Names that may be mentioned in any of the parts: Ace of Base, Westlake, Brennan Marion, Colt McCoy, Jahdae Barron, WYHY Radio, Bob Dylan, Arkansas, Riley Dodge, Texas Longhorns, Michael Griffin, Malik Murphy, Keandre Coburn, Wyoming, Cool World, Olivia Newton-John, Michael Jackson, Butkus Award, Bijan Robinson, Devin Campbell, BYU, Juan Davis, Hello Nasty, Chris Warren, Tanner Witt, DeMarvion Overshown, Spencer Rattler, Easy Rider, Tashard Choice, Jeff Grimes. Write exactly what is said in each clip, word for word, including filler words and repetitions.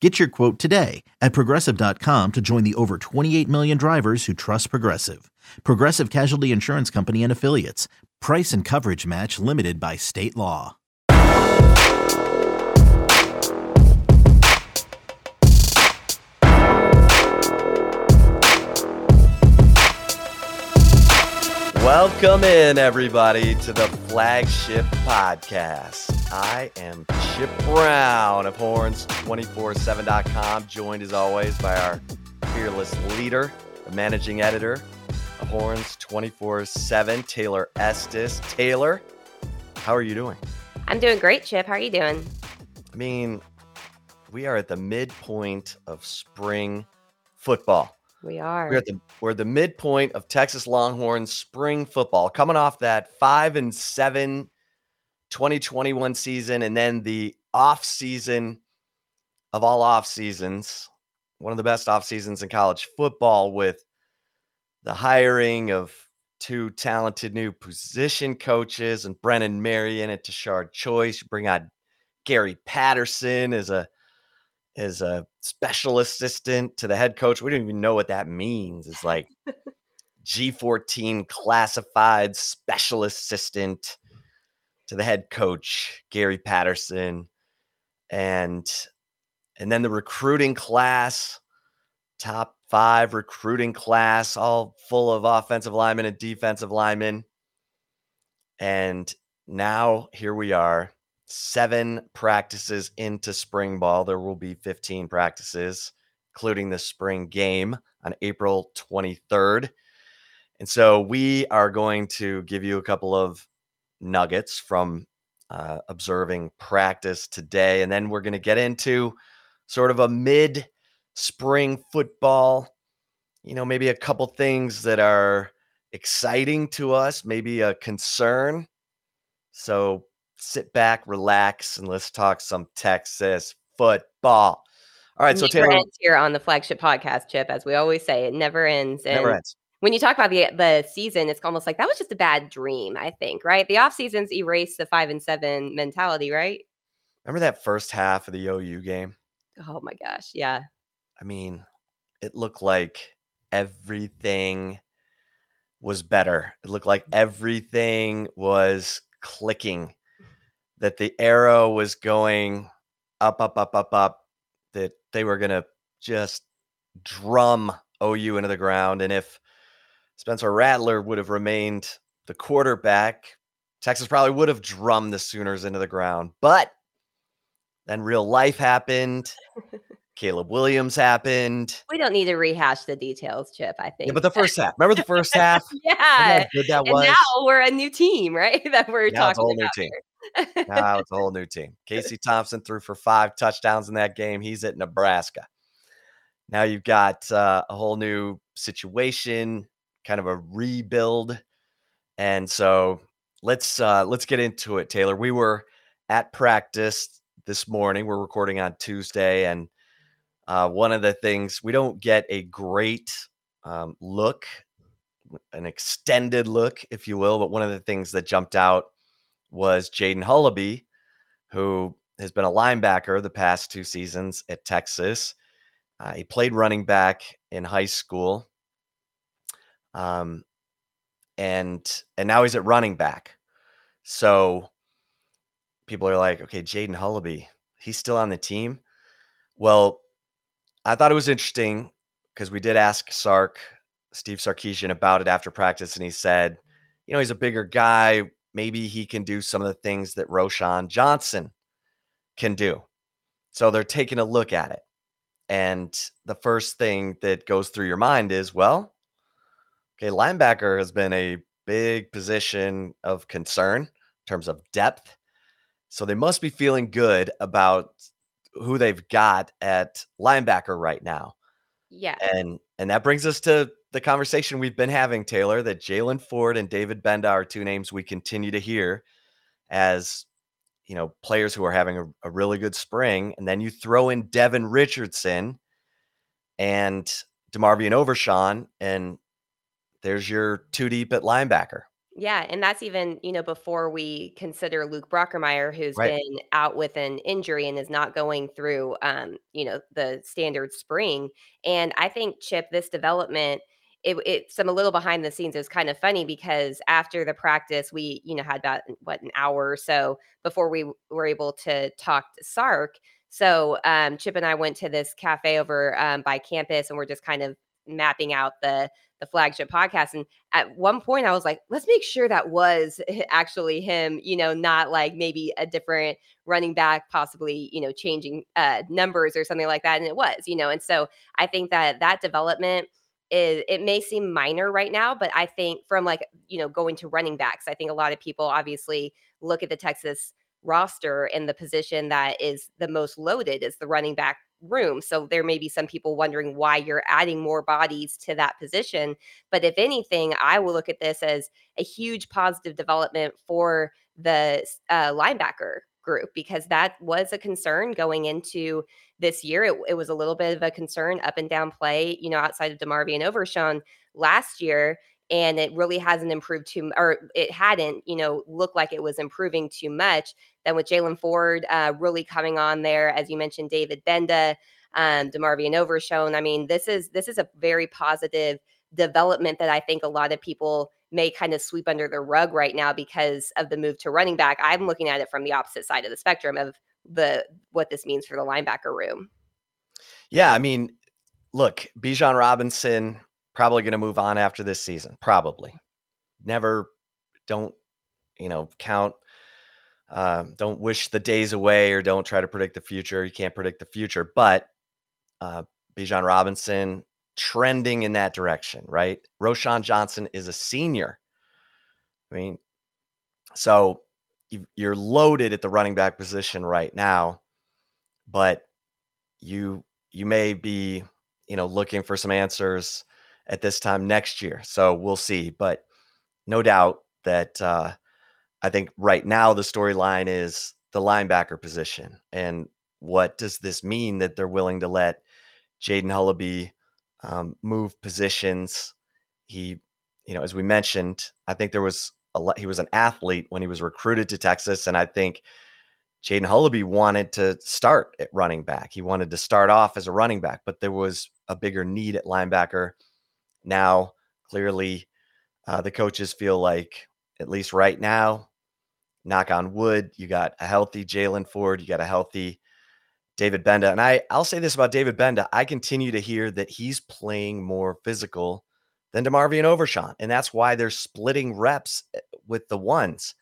Get your quote today at Progressive dot com to join the over twenty-eight million drivers who trust Progressive. Progressive Casualty Insurance Company and Affiliates. Price and coverage match limited by state law. Welcome in, everybody, to the flagship podcast. I am Chip Brown of Horns two forty-seven dot com, joined as always by our fearless leader, the managing editor of Horns two forty-seven, Taylor Estes. Taylor, how are you doing? I'm doing great, Chip. How are you doing? I mean, we are at the midpoint of spring football. We are. We're at the, we're at the midpoint of Texas Longhorns spring football, coming off that five and seven twenty twenty-one season, and then the off season of all off seasons, one of the best off seasons in college football, with the hiring of two talented new position coaches and Brennan Marion and Tashard Choice. You bring out Gary Patterson as a as a special assistant to the head coach. We don't even know what that means. It's like G fourteen classified special assistant to the head coach, Gary Patterson. And, and then the recruiting class, top five recruiting class, all full of offensive linemen and defensive linemen. And now here we are. Seven practices into spring ball. There will be fifteen practices, including the spring game on April twenty-third. And so we are going to give you a couple of nuggets from uh, observing practice today. And then we're going to get into sort of a mid-spring football, you know, maybe a couple things that are exciting to us, maybe a concern. So sit back, relax, and let's talk some Texas football. All right, so Taylor, never ends here on the flagship podcast, Chip, as we always say, it never ends. And never ends. When you talk about the the season, it's almost like that was just a bad dream, I think, right? The off seasons erase the five and seven mentality, right? Remember that first half of the O U game? Oh my gosh, yeah. I mean, it looked like everything was better. It looked like everything was clicking. That the arrow was going up, up, up, up, up, that they were going to just drum O U into the ground. And if Spencer Rattler would have remained the quarterback, Texas probably would have drummed the Sooners into the ground. But then real life happened. Caleb Williams happened. We don't need to rehash the details, Chip, I think. Yeah, but the first half. Remember the first half? Yeah. How good that and was? Now we're a new team, right? That we're now talking it's a whole about new team. Now it's a whole new team. Casey Thompson threw for five touchdowns in that game. He's at Nebraska. Now you've got uh, a whole new situation, kind of a rebuild. And so let's uh, let's get into it, Taylor. We were at practice this morning. We're recording on Tuesday, and uh, one of the things, we don't get a great um, look, an extended look, if you will, but one of the things that jumped out was Jaden Hullaby, who has been a linebacker the past two seasons at Texas. Uh, he played running back in high school, um, and and now he's at running back. So people are like, okay, Jaden Hullaby, he's still on the team? Well, I thought it was interesting because we did ask Sark, Steve Sarkisian, about it after practice, and he said, you know, he's a bigger guy. Maybe he can do some of the things that Roschon Johnson can do. So they're taking a look at it. And the first thing that goes through your mind is, well, okay, linebacker has been a big position of concern in terms of depth. So they must be feeling good about who they've got at linebacker right now. Yeah. And and that brings us to the conversation we've been having, Taylor, that Jaylon Ford and David Benda are two names we continue to hear as, you know, players who are having a, a really good spring. And then you throw in Devin Richardson and DeMarvion Overshown, and there's your two deep at linebacker. Yeah, and that's even, you know, before we consider Luke Brockermeyer, who's right. been out with an injury and is not going through, um, you know, the standard spring. And I think, Chip, this development, it, it's some a little behind the scenes. It was kind of funny because after the practice, we, you know, had about, what, an hour or so before we were able to talk to Sark. So um, Chip and I went to this cafe over um, by campus, and we're just kind of mapping out the the flagship podcast. And at one point I was like, let's make sure that was actually him, you know, not like maybe a different running back, possibly, you know, changing uh, numbers or something like that. And it was, you know, and so I think that that development is, it may seem minor right now, but I think from like, you know, going to running backs, I think a lot of people obviously look at the Texas roster, and the position that is the most loaded is the running back room. So there may be some people wondering why you're adding more bodies to that position. But if anything, I will look at this as a huge positive development for the uh, linebacker group, because that was a concern going into this year. It, it was a little bit of a concern up and down play, you know, outside of DeMarvion Overshown last year. And it really hasn't improved too, or it hadn't, you know, looked like it was improving too much. Then with Jaylon Ford uh, really coming on there, as you mentioned, David Benda, um, DeMarvion Overshown. I mean, this is this is a very positive development that I think a lot of people may kind of sweep under the rug right now because of the move to running back. I'm looking at it from the opposite side of the spectrum of the what this means for the linebacker room. Yeah, I mean, look, Bijan Robinson. Probably going to move on after this season. Probably. Never, don't, you know, count. Um, don't wish the days away, or don't try to predict the future. You can't predict the future. But uh, Bijan Robinson trending in that direction, right? Roschon Johnson is a senior. I mean, so you're loaded at the running back position right now, but you you may be, you know, looking for some answers at this time next year. So we'll see, but no doubt that uh, I think right now the storyline is the linebacker position. And what does this mean that they're willing to let Jaden Hullaby um, move positions? He, you know, as we mentioned, I think there was a lot, he was an athlete when he was recruited to Texas. And I think Jaden Hullaby wanted to start at running back. He wanted to start off as a running back, but there was a bigger need at linebacker. Now, clearly, uh, the coaches feel like, at least right now, knock on wood, you got a healthy Jaylon Ford, you got a healthy David Benda. And I, I'll say this about David Benda. I continue to hear that he's playing more physical than DeMarvion Overshown, and that's why they're splitting reps with the ones.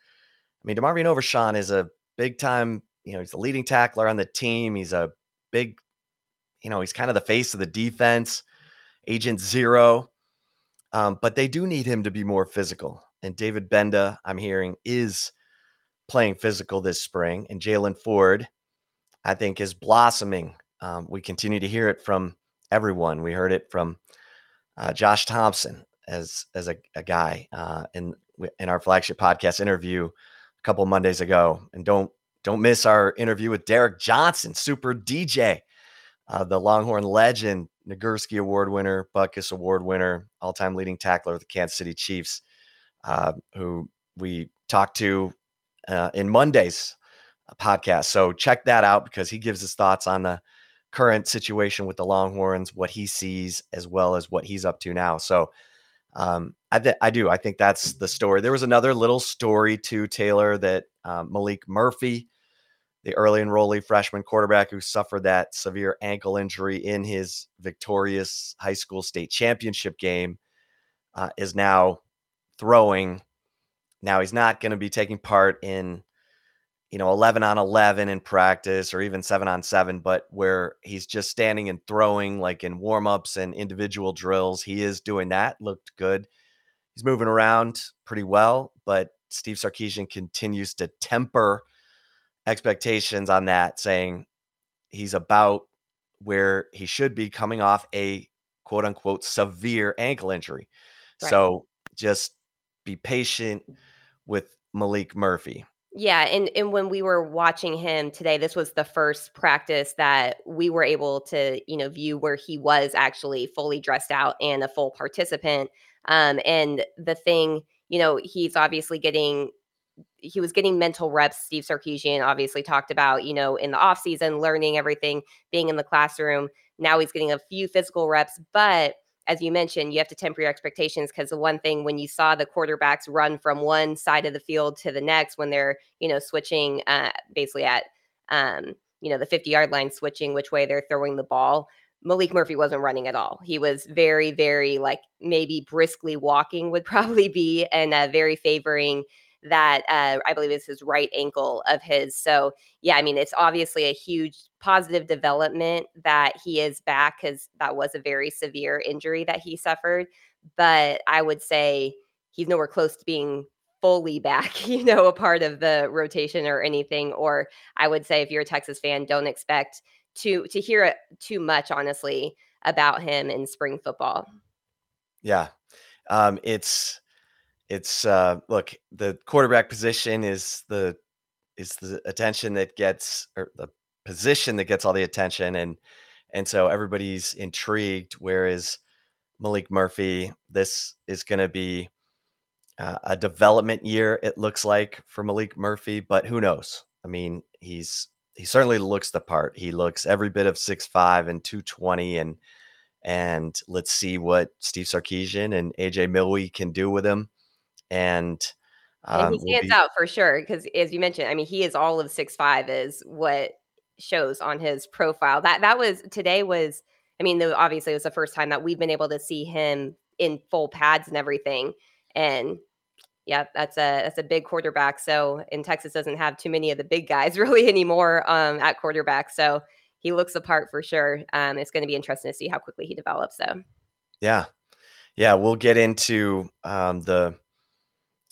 I mean, DeMarvion Overshown is a big-time, you know, he's the leading tackler on the team. He's a big, you know, he's kind of the face of the defense, Agent Zero. Um, but they do need him to be more physical. And David Benda, I'm hearing, is playing physical this spring. And Jaylon Ford, I think, is blossoming. Um, we continue to hear it from everyone. We heard it from uh, Josh Thompson as as a, a guy uh, in in our flagship podcast interview a couple Mondays ago. And don't don't miss our interview with Derek Johnson, Super D J, uh, the Longhorn legend. Nagurski Award winner, Butkus Award winner, all-time leading tackler of the Kansas City Chiefs, uh, who we talked to uh, in Monday's podcast. So check that out because he gives his thoughts on the current situation with the Longhorns, what he sees, as well as what he's up to now. So um, I, th- I do. I think that's the story. There was another little story too, Taylor, that um, Malik Murphy, the early enrollee freshman quarterback who suffered that severe ankle injury in his victorious high school state championship game, uh, is now throwing. Now he's not going to be taking part in, you know, eleven on eleven in practice or even seven on seven, but where he's just standing and throwing like in warmups and individual drills, he is doing that. Looked good. He's moving around pretty well, but Steve Sarkisian continues to temper expectations on that, saying he's about where he should be coming off a quote unquote severe ankle injury. Right. So just be patient with Malik Murphy. Yeah. And, and when we were watching him today, this was the first practice that we were able to, you know, view where he was actually fully dressed out and a full participant. Um, and the thing, you know, he's obviously getting, he was getting mental reps. Steve Sarkisian obviously talked about, you know, in the off season, learning everything, being in the classroom. Now he's getting a few physical reps, but as you mentioned, you have to temper your expectations, because the one thing when you saw the quarterbacks run from one side of the field to the next when they're, you know, switching uh, basically at, um, you know, the fifty yard line, switching which way they're throwing the ball, Malik Murphy wasn't running at all. He was very, very like maybe briskly walking would probably be, and uh, very favoring that uh, I believe is his right ankle of his. So yeah, I mean, it's obviously a huge positive development that he is back, because that was a very severe injury that he suffered. But I would say he's nowhere close to being fully back, you know, a part of the rotation or anything. Or I would say if you're a Texas fan, don't expect to to hear too much, honestly, about him in spring football. Yeah, um, it's it's uh, look, the quarterback position is the is the attention that gets, or the position that gets all the attention, and and so everybody's intrigued. Whereas Malik Murphy, this is going to be uh, a development year, it looks like, for Malik Murphy. But who knows? I mean, he's he certainly looks the part. He looks every bit of six five and two twenty, and and let's see what Steve Sarkisian and A J Milwee can do with him. And, um, and he stands we'll be- out for sure, because as you mentioned, I mean, he is all of six five is what shows on his profile. That that was today was, I mean, obviously it was the first time that we've been able to see him in full pads and everything. And yeah, that's a, that's a big quarterback. So, and Texas doesn't have too many of the big guys really anymore um, at quarterback. So he looks the part for sure. Um, it's going to be interesting to see how quickly he develops. So, yeah. Yeah. We'll get into um, the,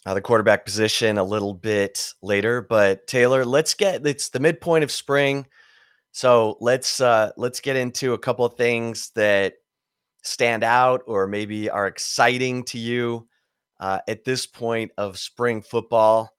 Uh, the quarterback position a little bit later, but Taylor, let's get, it's the midpoint of spring. So let's, uh, let's get into a couple of things that stand out or maybe are exciting to you uh, at this point of spring football.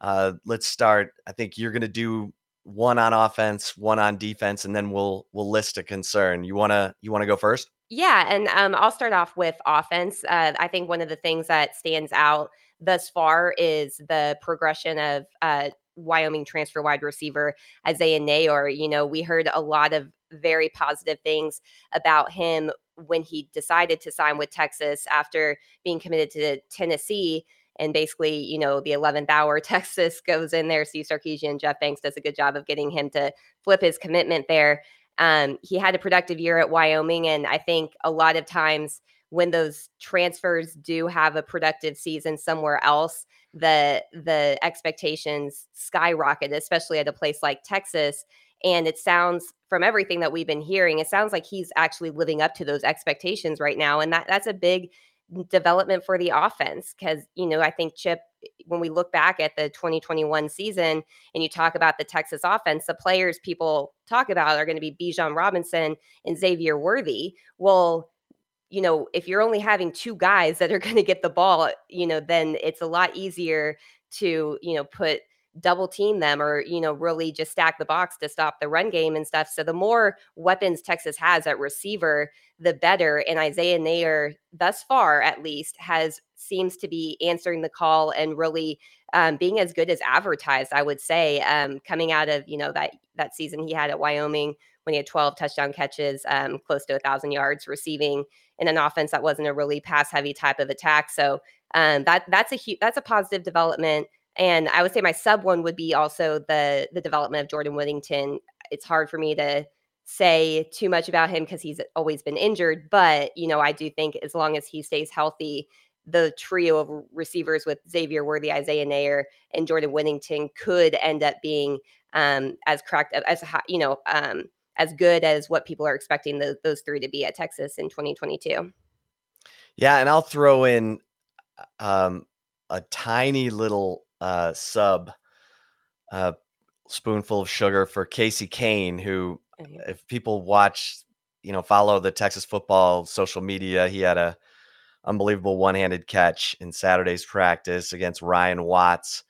Uh, let's start. I think you're going to do one on offense, one on defense, and then we'll, we'll list a concern. You want to, you want to go first? Yeah. And um, I'll start off with offense. Uh, I think one of the things that stands out thus far is the progression of uh, Wyoming transfer wide receiver Isaiah Neyor. You know, we heard a lot of very positive things about him when he decided to sign with Texas after being committed to Tennessee. And basically, you know, the eleventh hour, Texas goes in there. Steve Sarkisian, Jeff Banks does a good job of getting him to flip his commitment there. Um, he had a productive year at Wyoming, and I think a lot of times when those transfers do have a productive season somewhere else, the the expectations skyrocket, especially at a place like Texas. And it sounds, from everything that we've been hearing, it sounds like he's actually living up to those expectations right now. And that that's a big development for the offense, because, you know, I think, Chip, when we look back at the twenty twenty-one season and you talk about the Texas offense, the players people talk about are going to be Bijan Robinson and Xavier Worthy. Well, you know, if you're only having two guys that are going to get the ball, you know, then it's a lot easier to, you know, put double team them, or, you know, really just stack the box to stop the run game and stuff. So the more weapons Texas has at receiver, the better. And Isaiah Neyor, thus far at least, has seems to be answering the call and really um, being as good as advertised, I would say, um, coming out of, you know, that that season he had at Wyoming, when he had twelve touchdown catches, um, close to a thousand yards receiving, in an offense that wasn't a really pass heavy type of attack. So um, that that's a huge, that's a positive development. And I would say my sub one would be also the the development of Jordan Whittington. It's hard for me to say too much about him because he's always been injured, but, you know, I do think as long as he stays healthy, the trio of receivers with Xavier Worthy, Isaiah Neyor, and Jordan Whittington could end up being um, as correct as, you know, um, as good as what people are expecting the, those three to be at Texas in twenty twenty-two. Yeah. And I'll throw in um, a tiny little uh, sub uh, spoonful of sugar for Casey Kane, who, if people watch you know, follow the Texas football social media, he had a unbelievable one-handed catch in Saturday's practice against Ryan Watts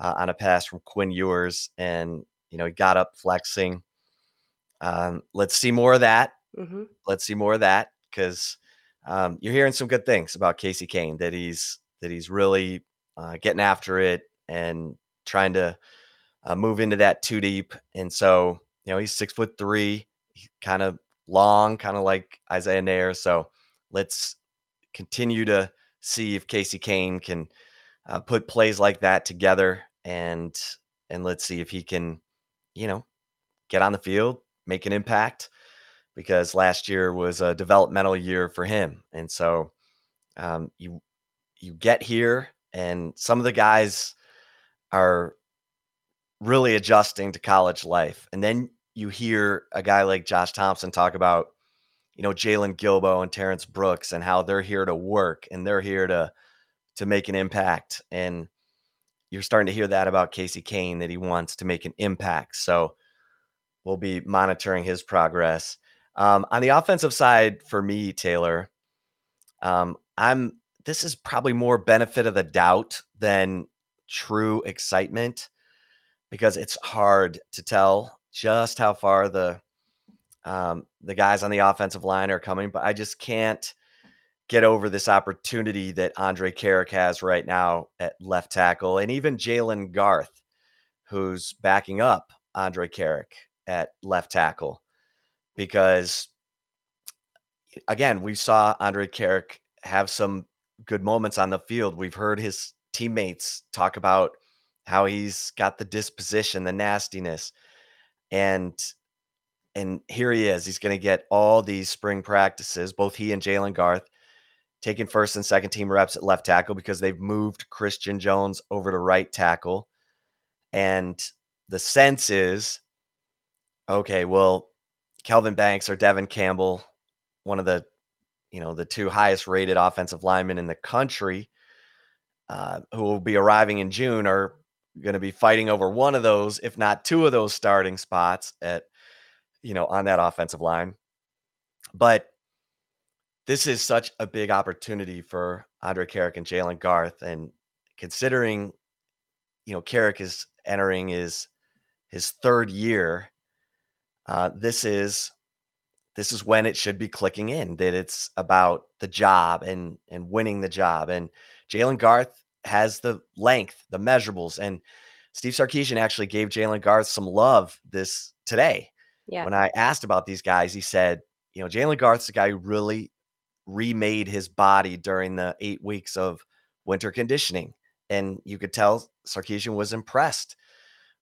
uh, on a pass from Quinn Ewers. And, you know, he got up flexing. Um, let's see more of that. Mm-hmm. Let's see more of that. Cause um, you're hearing some good things about Casey Kane, that he's, that he's really uh, getting after it and trying to uh, move into that two deep. And so, you know, he's six foot three, kind of long, kind of like Isaiah Neyor. So let's continue to see if Casey Kane can uh, put plays like that together, and, and let's see if he can, you know, get on the field, make an impact, because last year was a developmental year for him. And so um, you, you get here and some of the guys are really adjusting to college life. And then you hear a guy like Josh Thompson talk about, you know, Jaylon Guilbeau and Terrence Brooks and how they're here to work and they're here to, to make an impact. And you're starting to hear that about Casey Kane, that he wants to make an impact. So we'll be monitoring his progress. Um, on the offensive side for me, Taylor, um, I'm, this is probably more benefit of the doubt than true excitement, because it's hard to tell just how far the, Um, the guys on the offensive line are coming, but I just can't get over this opportunity that Andrej Karic has right now at left tackle, and even Jaylen Garth, who's backing up Andrej Karic at left tackle, because again, we saw Andrej Karic have some good moments on the field. We've heard his teammates talk about how he's got the disposition, the nastiness, and And here he is. He's going to get all these spring practices, both he and Jaylen Garth, taking first and second team reps at left tackle, because they've moved Christian Jones over to right tackle. And the sense is, okay, well, Kelvin Banks or Devin Campbell, one of the, you know, the two highest rated offensive linemen in the country, uh, who will be arriving in June, are going to be fighting over one of those, if not two of those starting spots at, you know, on that offensive line. But this is such a big opportunity for Andrej Karic and Jaylen Garth. And considering, you know, Karic is entering his, his third year, uh, this is, this is when it should be clicking in, that it's about the job and, and winning the job. And Jaylen Garth has the length, the measurables. And Steve Sarkisian actually gave Jaylen Garth some love this today. Yeah. When I asked about these guys, he said, you know, Jaylen Garth's the guy who really remade his body during the eight weeks of winter conditioning. And you could tell Sarkisian was impressed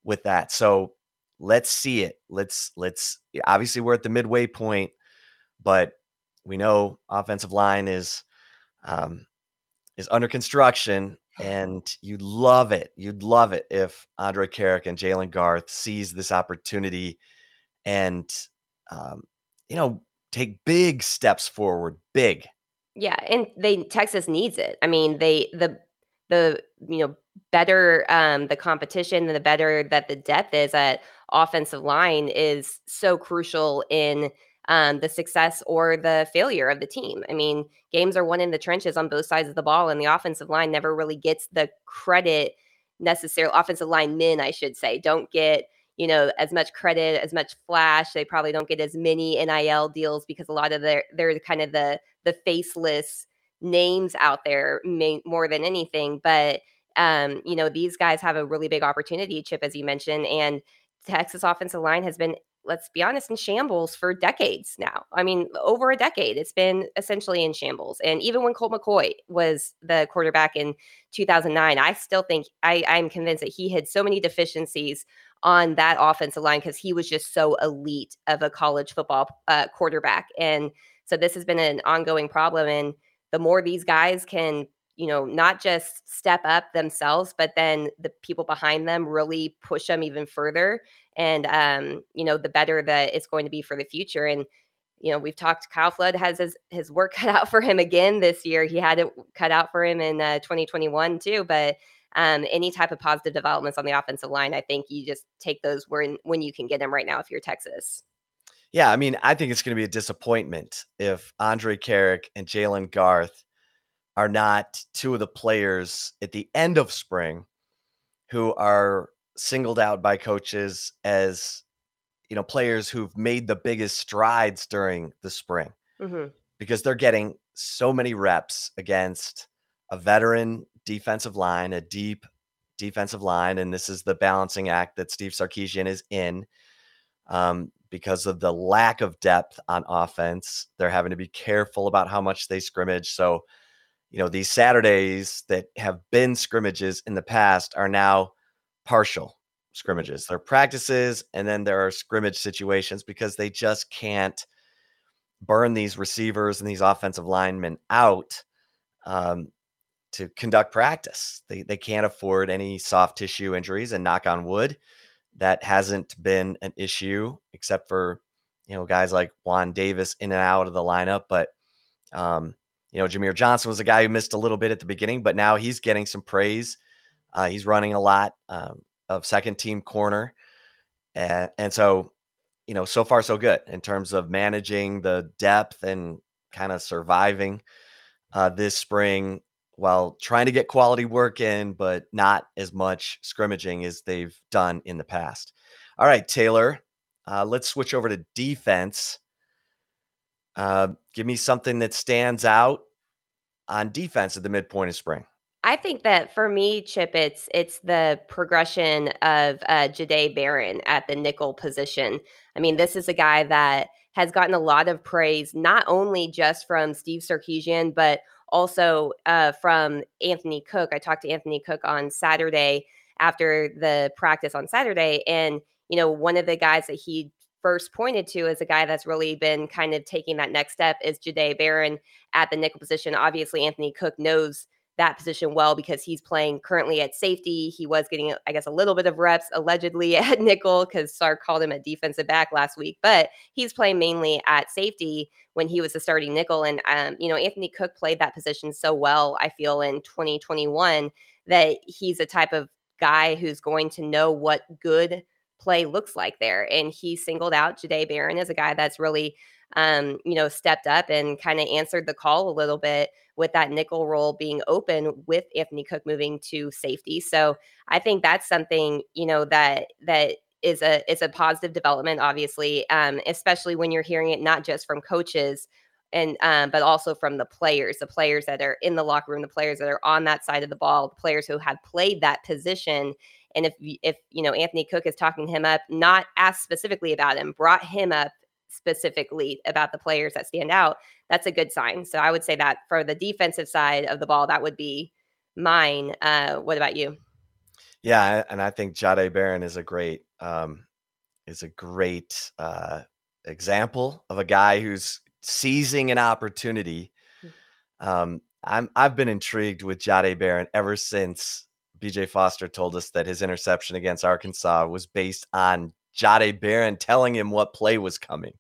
with that. So let's see it. Let's, let's, obviously we're at the midway point, but we know offensive line is, um, is under construction, and you'd love it. You'd love it if Andrej Karic and Jaylen Garth seize this opportunity and, um, you know, take big steps forward, big. Yeah. And they, Texas needs it. I mean, they, the, the, you know, better, um, the competition, the better that the depth is at offensive line is so crucial in, um, the success or the failure of the team. I mean, games are won in the trenches on both sides of the ball, and the offensive line never really gets the credit necessarily. Offensive line men, I should say, don't get, you know, as much credit, as much flash. They probably don't get as many N I L deals, because a lot of their, they're kind of the, the faceless names out there may, more than anything. But, um, you know, these guys have a really big opportunity, Chip, as you mentioned, and Texas offensive line has been, let's be honest, in shambles for decades now. I mean, over a decade, it's been essentially in shambles. And even when Colt McCoy was the quarterback in two thousand nine, I still think, I, I'm convinced that he had so many deficiencies on that offensive line, because he was just so elite of a college football uh, quarterback. And so this has been an ongoing problem. And the more these guys can, you know, not just step up themselves, but then the people behind them really push them even further. And, um, you know, the better that it's going to be for the future. And, you know, we've talked, Kyle Flood has his, his work cut out for him again this year. He had it cut out for him in uh, twenty twenty-one too. But um, any type of positive developments on the offensive line, I think you just take those when, when you can get them right now if you're Texas. Yeah, I mean, I think it's going to be a disappointment if Andrej Karic and Jaylen Garth are not two of the players at the end of spring who are singled out by coaches as, you know, players who've made the biggest strides during the spring, mm-hmm. because they're getting so many reps against a veteran defensive line, a deep defensive line. And this is the balancing act that Steve Sarkisian is in, um, because of the lack of depth on offense. They're having to be careful about how much they scrimmage. So, you know, these Saturdays that have been scrimmages in the past are now partial scrimmages. They're practices, and then there are scrimmage situations because they just can't burn these receivers and these offensive linemen out um, to conduct practice. They, they can't afford any soft tissue injuries, and knock on wood, that hasn't been an issue except for, you know, guys like Juan Davis in and out of the lineup. But, um, you know, Jameer Johnson was a guy who missed a little bit at the beginning, but now he's getting some praise. Uh, he's running a lot um, of second team corner. And, and so, you know, so far so good in terms of managing the depth and kind of surviving uh, this spring while trying to get quality work in, but not as much scrimmaging as they've done in the past. All right, Taylor, uh, let's switch over to defense. Uh, give me something that stands out on defense at the midpoint of spring. I think that for me, Chip, it's it's the progression of uh, Jahdae Barron at the nickel position. I mean, this is a guy that has gotten a lot of praise, not only just from Steve Sarkisian, but also uh, from Anthony Cook. I talked to Anthony Cook on Saturday after the practice on Saturday. And, you know, one of the guys that he first pointed to as a guy that's really been kind of taking that next step is Jahdae Barron at the nickel position. Obviously, Anthony Cook knows that position well because he's playing currently at safety. He was getting, I guess, a little bit of reps allegedly at nickel because Sark called him a defensive back last week, but he's playing mainly at safety when he was the starting nickel. And, um, you know, Anthony Cook played that position so well, I feel, in twenty twenty-one that he's a type of guy who's going to know what good play looks like there. And he singled out Jahdae Barron as a guy that's really Um, you know, stepped up and kind of answered the call a little bit with that nickel role being open with Anthony Cook moving to safety. So I think that's something, you know, that that is a is a positive development, obviously, um, especially when you're hearing it not just from coaches and um, but also from the players, the players that are in the locker room, the players that are on that side of the ball, the players who have played that position. And if if you know Anthony Cook is talking him up, not asked specifically about him, brought him up specifically about the players that stand out, that's a good sign. So I would say that for the defensive side of the ball, that would be mine. Uh, what about you? Yeah. And I think Jahdae Barron is a great, um, is a great, uh, example of a guy who's seizing an opportunity. Um, I'm, I've been intrigued with Jahdae Barron ever since B J Foster told us that his interception against Arkansas was based on Jahdae Barron telling him what play was coming.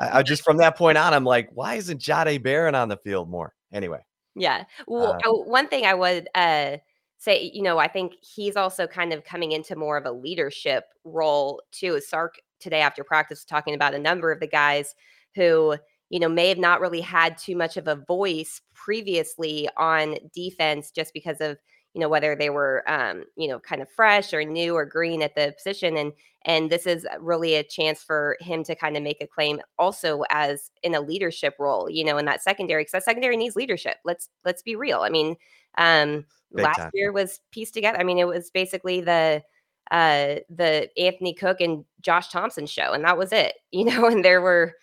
I, I just from that point on, I'm like, why isn't Jahdae Barron on the field more? Anyway. Yeah. Well, uh, one thing I would uh, say, you know, I think he's also kind of coming into more of a leadership role too. Sark today after practice talking about a number of the guys who, you know, may have not really had too much of a voice previously on defense just because of, you know, whether they were, um, you know, kind of fresh or new or green at the position. And, and this is really a chance for him to kind of make a claim also as in a leadership role, you know, in that secondary, because that secondary needs leadership. Let's, let's be real. I mean, um, Big last time. year was pieced together. I mean, it was basically the, uh, the Anthony Cook and Josh Thompson show, and that was it, you know, and there were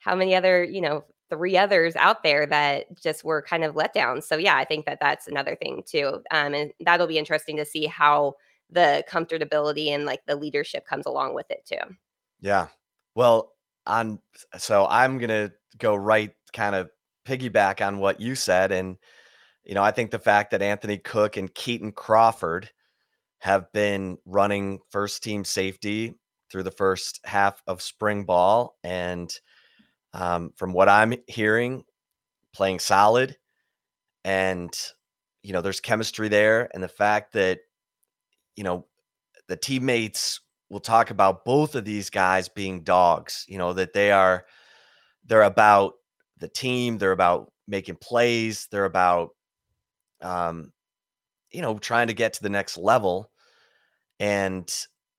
how many other, you know, three others out there that just were kind of let down. So yeah, I think that that's another thing too. Um, and that'll be interesting to see how the comfortability and like the leadership comes along with it too. Yeah. Well, on, so I'm going to go right kind of piggyback on what you said. And, you know, I think the fact that Anthony Cook and Keaton Crawford have been running first team safety through the first half of spring ball, and Um, from what I'm hearing, playing solid, and, you know, there's chemistry there. And the fact that, you know, the teammates we'll talk about both of these guys being dogs, you know, that they are, they're about the team. They're about making plays. They're about, um, you know, trying to get to the next level and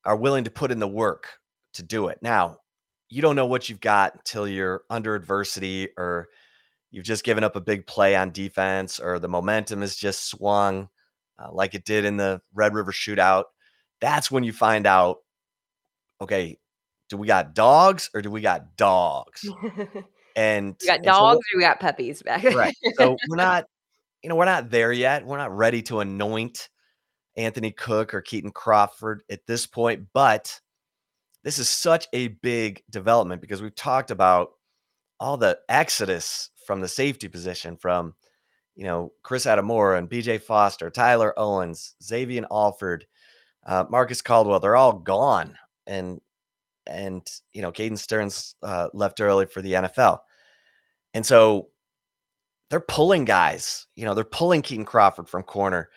are willing to put in the work to do it. Now, you don't know what you've got until you're under adversity or you've just given up a big play on defense or the momentum has just swung uh, like it did in the Red River Shootout. That's when you find out, okay, do we got dogs or do we got dogs? And we got dogs so, or we got puppies back. Right. So we're not, you know, we're not there yet. We're not ready to anoint Anthony Cook or Keaton Crawford at this point, but this is such a big development because we've talked about all the exodus from the safety position from, you know, Chris Adamora and B J Foster, Tyler Owens, Xavier Alford, uh, Marcus Caldwell. They're all gone. And, and, you know, Caden Stearns uh, left early for the N F L. And so they're pulling guys, you know, they're pulling Keaton Crawford from corner.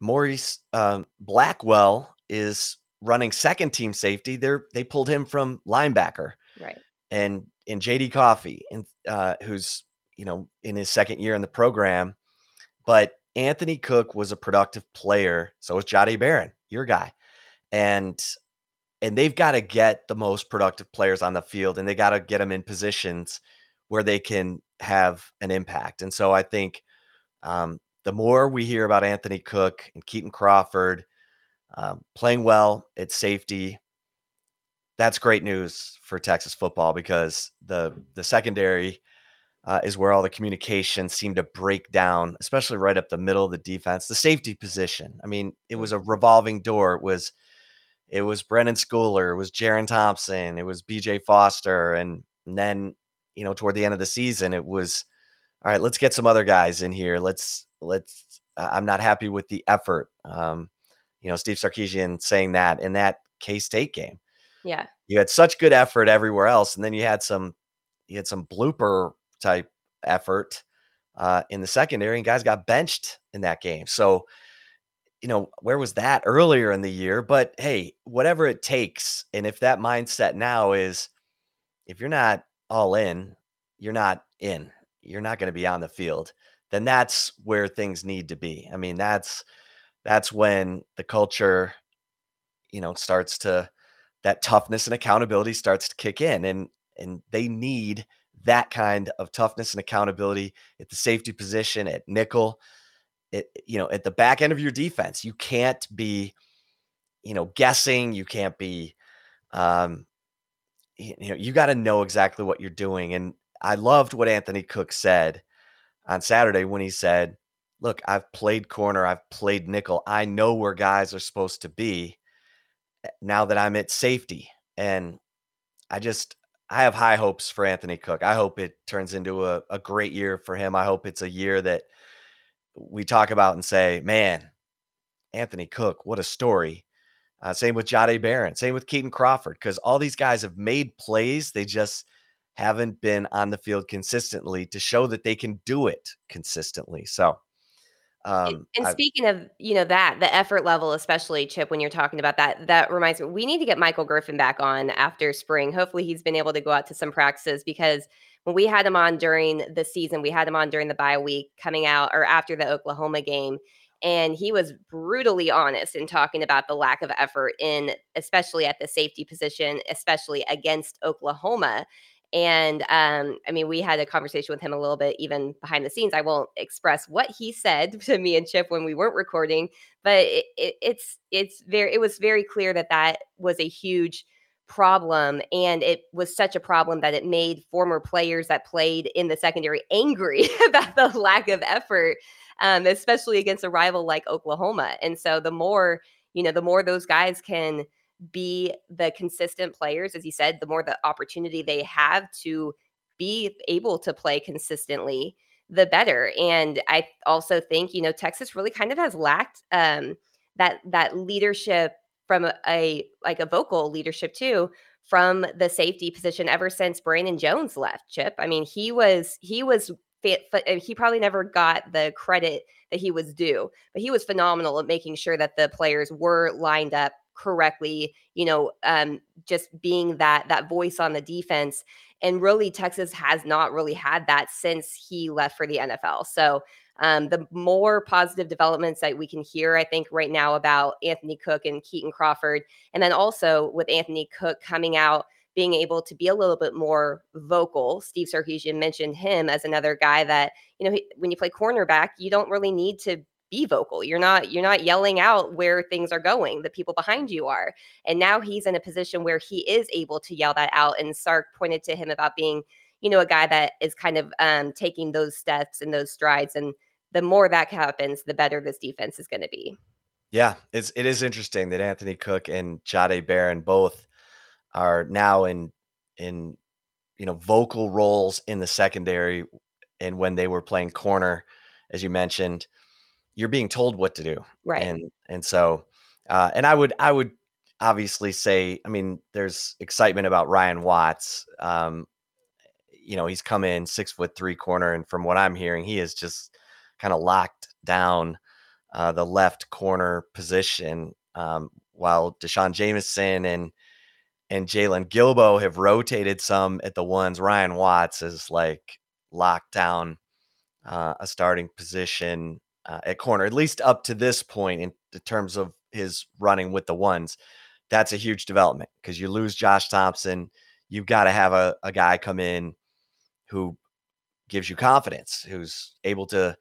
Maurice um, Blackwell is running second team safety. They're, they pulled him from linebacker. Right. And, and J D Coffey, and uh, who's, you know, in his second year in the program, but Anthony Cook was a productive player. So was Jahdae Barron, your guy. And, and they've got to get the most productive players on the field and they got to get them in positions where they can have an impact. And so I think um, the more we hear about Anthony Cook and Keaton Crawford um, playing well at safety, that's great news for Texas football because the, the secondary uh, is where all the communication seemed to break down, especially right up the middle of the defense, the safety position. I mean, it was a revolving door. It was, it was Brennan Schooler. It was Jaron Thompson. It was B J Foster. And, and then, you know, toward the end of the season, it was, all right, let's get some other guys in here. Let's, let's, uh, I'm not happy with the effort. Um, you know, Steve Sarkisian saying that in that K-State game. Yeah. You had such good effort everywhere else. And then you had some, you had some blooper type effort uh, in the secondary and guys got benched in that game. So, you know, where was that earlier in the year? But hey, whatever it takes. And if that mindset now is, if you're not all in, you're not in, you're not going to be on the field, then that's where things need to be. I mean, that's, that's when the culture, you know, starts to, that toughness and accountability starts to kick in, and, and they need that kind of toughness and accountability at the safety position, at nickel, it, you know, at the back end of your defense. You can't be, you know, guessing. You can't be, um, you, you know, you got to know exactly what you're doing. And I loved what Anthony Cook said on Saturday when he said, look, I've played corner. I've played nickel. I know where guys are supposed to be. Now that I'm at safety, and I just, I have high hopes for Anthony Cook. I hope it turns into a, a great year for him. I hope it's a year that we talk about and say, man, Anthony Cook, what a story. Uh, same with Jahdae Barron, same with Keaton Crawford, because all these guys have made plays. They just haven't been on the field consistently to show that they can do it consistently. So Um, and, and speaking I've, of, you know, that the effort level, especially Chip, when you're talking about that, that reminds me, we need to get Michael Griffin back on after spring. Hopefully he's been able to go out to some practices, because when we had him on during the season, we had him on during the bye week coming out or after the Oklahoma game. And he was brutally honest in talking about the lack of effort in, especially at the safety position, especially against Oklahoma. And um, I mean, we had a conversation with him a little bit, even behind the scenes. I won't express what he said to me and Chip when we weren't recording, but it, it, it's it's very it was very clear that that was a huge problem, and it was such a problem that it made former players that played in the secondary angry about the lack of effort, um, especially against a rival like Oklahoma. And so the more you know, the more those guys can be the consistent players, as you said, the more the opportunity they have to be able to play consistently, the better. And I also think, you know, Texas really kind of has lacked um, that, that leadership from a, a, like a vocal leadership too, from the safety position ever since Brandon Jones left, Chip. I mean, he was, he was, he probably never got the credit that he was due, but he was phenomenal at making sure that the players were lined up correctly, you know, um, just being that that voice on the defense. And really, Texas has not really had that since he left for the N F L. So um, the more positive developments that we can hear, I think, right now about Anthony Cook and Keaton Crawford, and then also with Anthony Cook coming out, being able to be a little bit more vocal. Steve Sarkisian mentioned him as another guy that, you know, he, when you play cornerback, you don't really need to be vocal. You're not, you're not yelling out where things are going. The people behind you are. And now he's in a position where he is able to yell that out. And Sark pointed to him about being, you know, a guy that is kind of um, taking those steps and those strides. And the more that happens, the better this defense is going to be. Yeah, it's, it is interesting that Anthony Cook and Jahdae Barron both are now in, in, you know, vocal roles in the secondary. And when they were playing corner, as you mentioned, you're being told what to do. Right. And, and so, uh, and I would, I would obviously say, I mean, there's excitement about Ryan Watts. Um, you know, he's come in six foot three corner. And from what I'm hearing, he is just kind of locked down uh, the left corner position. Um, while D'Shawn Jamison and, and Jaylon Guilbeau have rotated some at the ones, Ryan Watts is like locked down uh, a starting position Uh, at corner, at least up to this point in terms of his running with the ones. That's a huge development because you lose Josh Thompson. You've got to have a, a guy come in who gives you confidence, who's able to,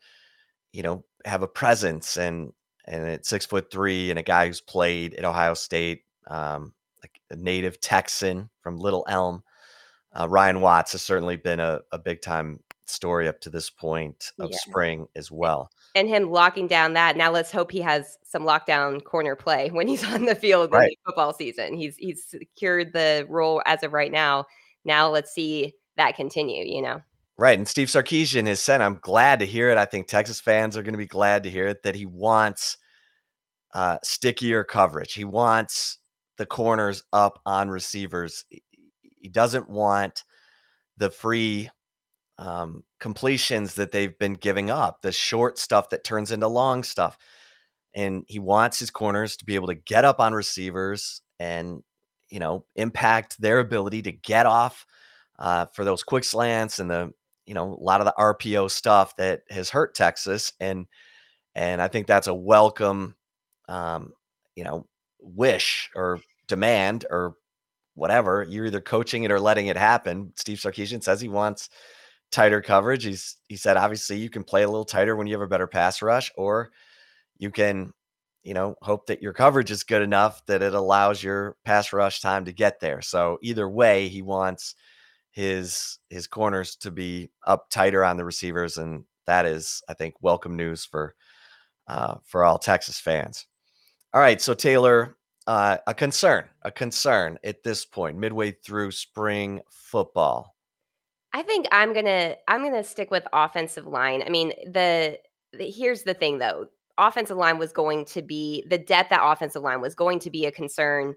you know, have a presence and, and at six foot three and a guy who's played at Ohio State, um, like a native Texan from Little Elm. Uh, Ryan Watts has certainly been a, a big time story up to this point of yeah. spring as well. And him locking down that. Now let's hope he has some lockdown corner play when he's on the field right. in the football season. He's he's secured the role as of right now. Now let's see that continue, you know. Right. And Steve Sarkisian has said, I'm glad to hear it. I think Texas fans are going to be glad to hear it, that he wants uh, stickier coverage. He wants the corners up on receivers. He doesn't want the free um, completions that they've been giving up, the short stuff that turns into long stuff. And he wants his corners to be able to get up on receivers and, you know, impact their ability to get off uh, for those quick slants and the, you know, a lot of the R P O stuff that has hurt Texas. And, and I think that's a welcome, um, you know, wish or demand or whatever. You're either coaching it or letting it happen. Steve Sarkisian says he wants tighter coverage. He's, he said, obviously you can play a little tighter when you have a better pass rush, or you can, you know, hope that your coverage is good enough that it allows your pass rush time to get there. So either way, he wants his, his corners to be up tighter on the receivers. And that is, I think, welcome news for, uh, for all Texas fans. All right. So Taylor, uh, a concern, a concern at this point, midway through spring football. I think I'm going to I'm going to stick with offensive line. I mean, the, the here's the thing, though. Offensive line was going to be the depth that offensive line was going to be a concern,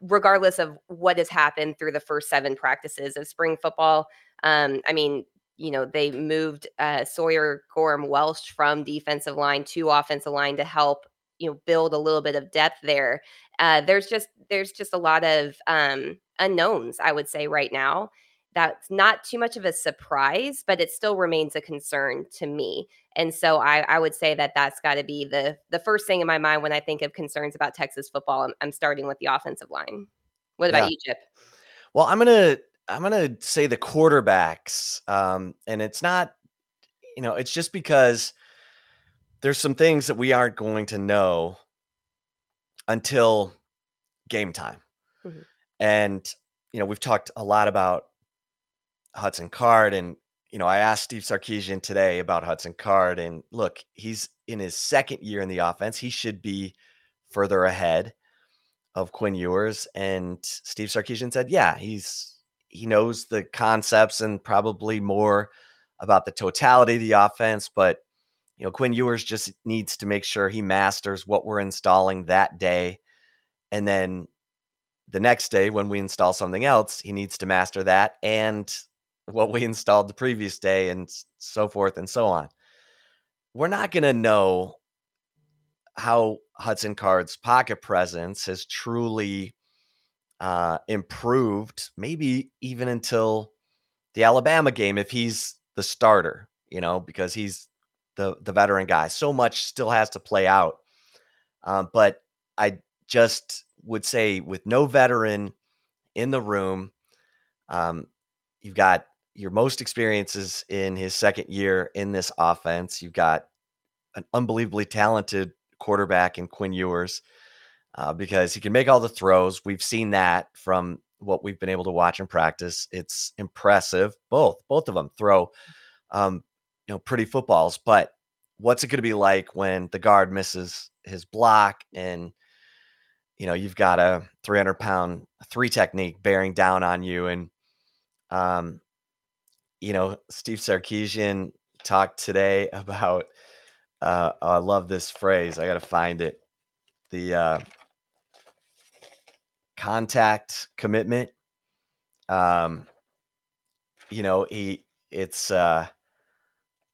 regardless of what has happened through the first seven practices of spring football. Um, I mean, you know, they moved uh, Sawyer Gorham Welsh from defensive line to offensive line to help, you know, build a little bit of depth there. Uh, there's just there's just a lot of um, unknowns, I would say, right now. That's not too much of a surprise, but it still remains a concern to me. And so I, I would say that that's got to be the the first thing in my mind when I think of concerns about Texas football. I'm, I'm starting with the offensive line. What about yeah. you, Chip? Well, I'm gonna I'm gonna say the quarterbacks, um, and it's not, you know, it's just because there's some things that we aren't going to know until game time, mm-hmm. and you know, we've talked a lot about Hudson Card. And, you know, I asked Steve Sarkisian today about Hudson Card, and look, he's in his second year in the offense. He should be further ahead of Quinn Ewers. And Steve Sarkisian said, yeah, he's, he knows the concepts and probably more about the totality of the offense, but you know, Quinn Ewers just needs to make sure he masters what we're installing that day. And then the next day when we install something else, he needs to master that and what we installed the previous day and so forth and so on. We're not going to know how Hudson Card's pocket presence has truly uh, improved, maybe even until the Alabama game, if he's the starter, you know, because he's the, the veteran guy. So much still has to play out. Um, but I just would say with no veteran in the room, um, you've got your most experiences in his second year in this offense. You've got an unbelievably talented quarterback in Quinn Ewers, uh, because he can make all the throws. We've seen that from what we've been able to watch in practice. It's impressive. Both, both of them throw, um, you know, pretty footballs. But what's it going to be like when the guard misses his block and, you know, you've got a three hundred pound three technique bearing down on you? And, um, you know, Steve Sarkisian talked today about, uh, oh, I love this phrase. I got to find it. The, uh, contact commitment. Um, you know, he, it's, uh,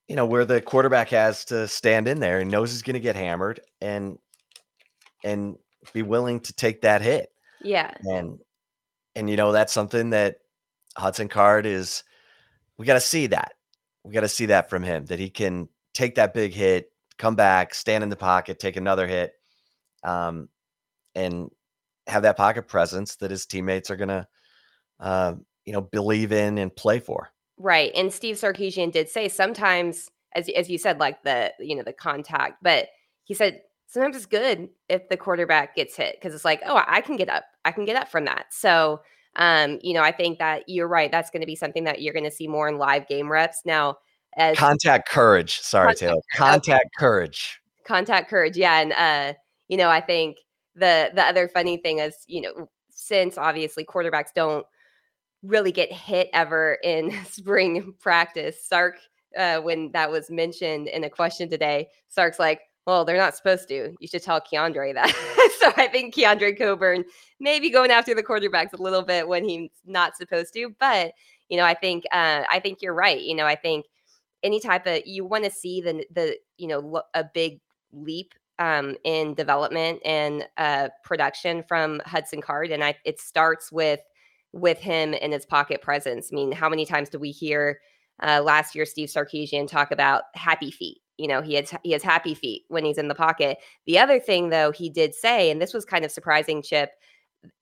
you know, where the quarterback has to stand in there and knows he's going to get hammered and, and be willing to take that hit. Yeah. And, and, you know, that's something that Hudson Card is, we got to see that. We got to see that from him, that he can take that big hit, come back, stand in the pocket, take another hit, um, and have that pocket presence that his teammates are going to, uh, you know, believe in and play for. Right. And Steve Sarkisian did say sometimes, as, as you said, like the, you know, the contact, but he said sometimes it's good if the quarterback gets hit, because it's like, oh, I can get up. I can get up from that. So, Um, you know, I think that you're right. That's going to be something that you're going to see more in live game reps now. As contact courage. Sorry, contact, Taylor. Contact okay. courage. Contact courage. Yeah. And, uh, you know, I think the the other funny thing is, you know, since obviously quarterbacks don't really get hit ever in spring practice, Sark, uh, when that was mentioned in a question today, Sark's like, well, they're not supposed to. You should tell Keandre that. So I think Keandre Coburn may be going after the quarterbacks a little bit when he's not supposed to. But, you know, I think uh, I think you're right. You know, I think any type of, you want to see the, the you know, a big leap um, in development and uh, production from Hudson Card. And I, it starts with with him and his pocket presence. I mean, how many times do we hear uh, last year Steve Sarkisian talk about happy feet? You know, he has, he has happy feet when he's in the pocket. The other thing, though, he did say, and this was kind of surprising, Chip,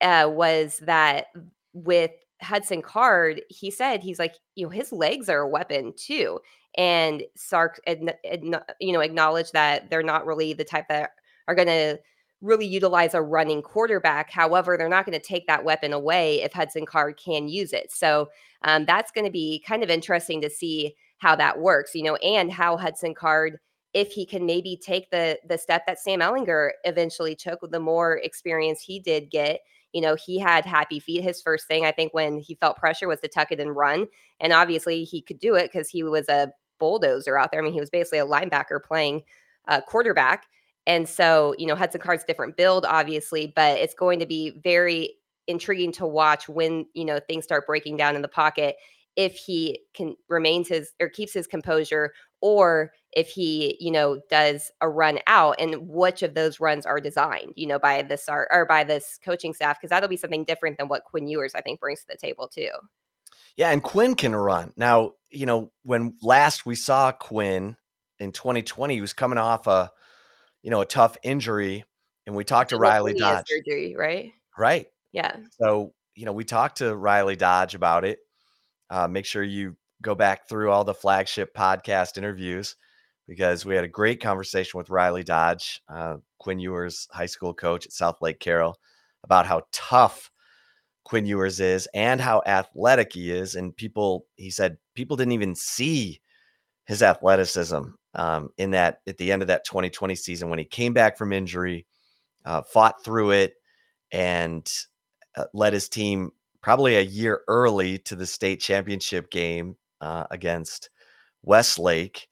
uh, was that with Hudson Card, he said, he's like, you know, his legs are a weapon, too. And Sark, ad, ad, you know, acknowledged that they're not really the type that are going to really utilize a running quarterback. However, they're not going to take that weapon away if Hudson Card can use it. So um, that's going to be kind of interesting to see how that works, you know, and how Hudson Card, if he can maybe take the the step that Sam Ehlinger eventually took, the more experience he did get, you know, he had happy feet. His first thing, I think, when he felt pressure was to tuck it and run. And obviously he could do it because he was a bulldozer out there. I mean, he was basically a linebacker playing uh, quarterback. And so, you know, Hudson Card's different build, obviously, but it's going to be very intriguing to watch when, you know, things start breaking down in the pocket, if he can remains his or keeps his composure, or if he, you know, does a run out, and which of those runs are designed, you know, by this or, or by this coaching staff, because that'll be something different than what Quinn Ewers, I think, brings to the table too. Yeah. And Quinn can run now. You know, when last we saw Quinn in twenty twenty, he was coming off a, you know, a tough injury, and we talked to Riley Dodge surgery, right? Right. Yeah. So, you know, we talked to Riley Dodge about it. Uh, make sure you go back through all the flagship podcast interviews, because we had a great conversation with Riley Dodge, uh, Quinn Ewers' high school coach at South Lake Carroll, about how tough Quinn Ewers is and how athletic he is. And people, he said, people didn't even see his athleticism um, in that at the end of that twenty twenty season when he came back from injury, uh, fought through it, and uh, led his team probably a year early to the state championship game uh, against Westlake.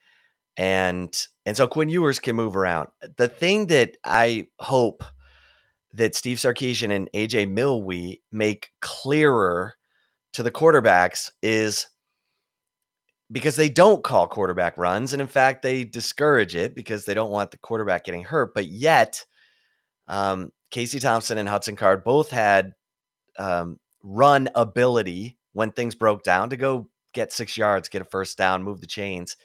And, and so Quinn Ewers can move around. The thing that I hope that Steve Sarkisian and A J Milwee make clearer to the quarterbacks is because they don't call quarterback runs. And in fact, they discourage it because they don't want the quarterback getting hurt. But yet um, Casey Thompson and Hudson Card both had um, run ability when things broke down to go get six yards, get a first down, move the chains.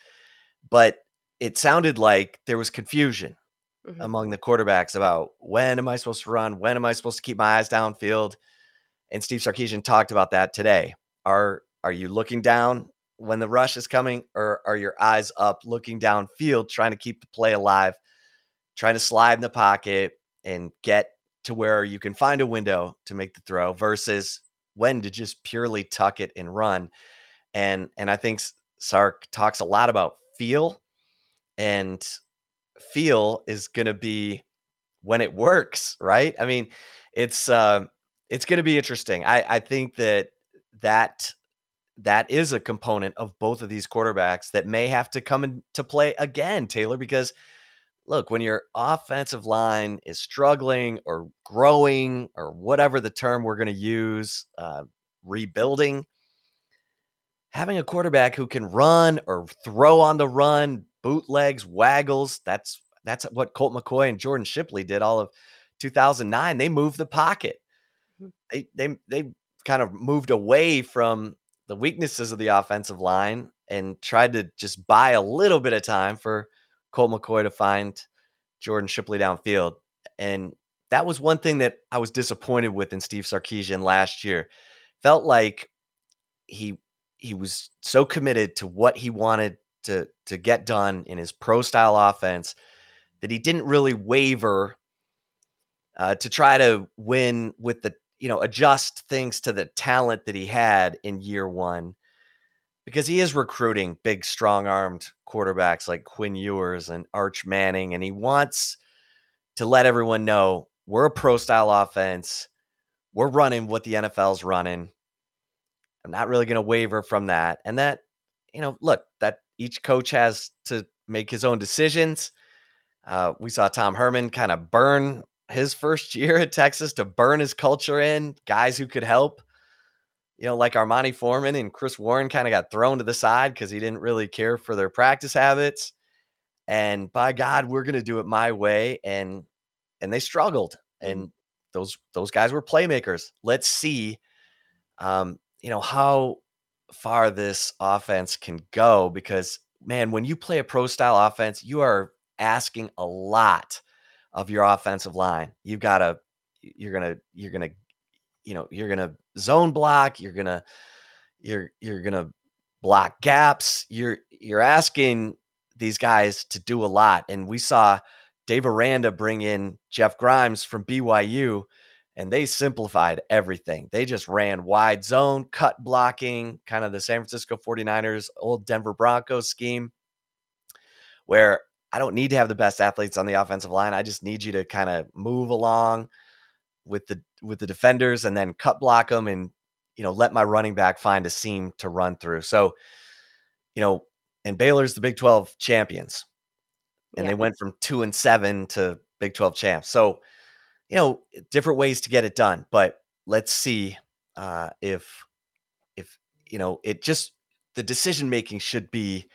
But it sounded like there was confusion mm-hmm. among the quarterbacks about when am I supposed to run? When am I supposed to keep my eyes downfield? And Steve Sarkisian talked about that today. Are, are you looking down when the rush is coming, or are your eyes up looking downfield, trying to keep the play alive, trying to slide in the pocket and get to where you can find a window to make the throw versus when to just purely tuck it and run. And, and I think Sark talks a lot about feel, and feel is going to be when it works, right? I mean, it's, uh, it's going to be interesting. I, I think that that, that is a component of both of these quarterbacks that may have to come into play again, Taylor, because look, when your offensive line is struggling or growing or whatever the term we're going to use, uh, rebuilding, having a quarterback who can run or throw on the run, bootlegs, waggles, that's, that's what Colt McCoy and Jordan Shipley did all of two thousand nine. They moved the pocket. They, they, they kind of moved away from the weaknesses of the offensive line and tried to just buy a little bit of time for Colt McCoy to find Jordan Shipley downfield. And that was one thing that I was disappointed with in Steve Sarkisian last year. Felt like he, he was so committed to what he wanted to, to get done in his pro style offense that he didn't really waver uh, to try to win with the, you know, adjust things to the talent that he had in year one, because he is recruiting big, strong armed quarterbacks like Quinn Ewers and Arch Manning. And he wants to let everyone know we're a pro style offense. We're running what the N F L's running. I'm not really going to waver from that. And that, you know, look, that each coach has to make his own decisions. Uh, we saw Tom Herman kind of burn his first year at Texas to burn his culture in guys who could help, you know, like Armani Foreman and Chris Warren kind of got thrown to the side because he didn't really care for their practice habits. And by God, we're going to do it my way. And, and they struggled, and those, those guys were playmakers. Let's see, um, you know, how far this offense can go, because man, when you play a pro style offense, you are asking a lot of your offensive line. You've got to, you're going to, you're going to, you know, you're going to zone block. You're going to, you're, you're going to block gaps. You're, you're asking these guys to do a lot. And we saw Dave Aranda bring in Jeff Grimes from B Y U, and they simplified everything. They just ran wide zone, cut blocking, kind of the San Francisco forty-niners, old Denver Broncos scheme, where I don't need to have the best athletes on the offensive line. I just need you to kind of move along with the, with the defenders and then cut block them and, you know, let my running back find a seam to run through. So, you know, and Baylor's the Big twelve champions, and yeah, they went from two and seven to Big twelve champs. So, you know, different ways to get it done, but let's see uh, if, if, you know, it just, the decision-making should be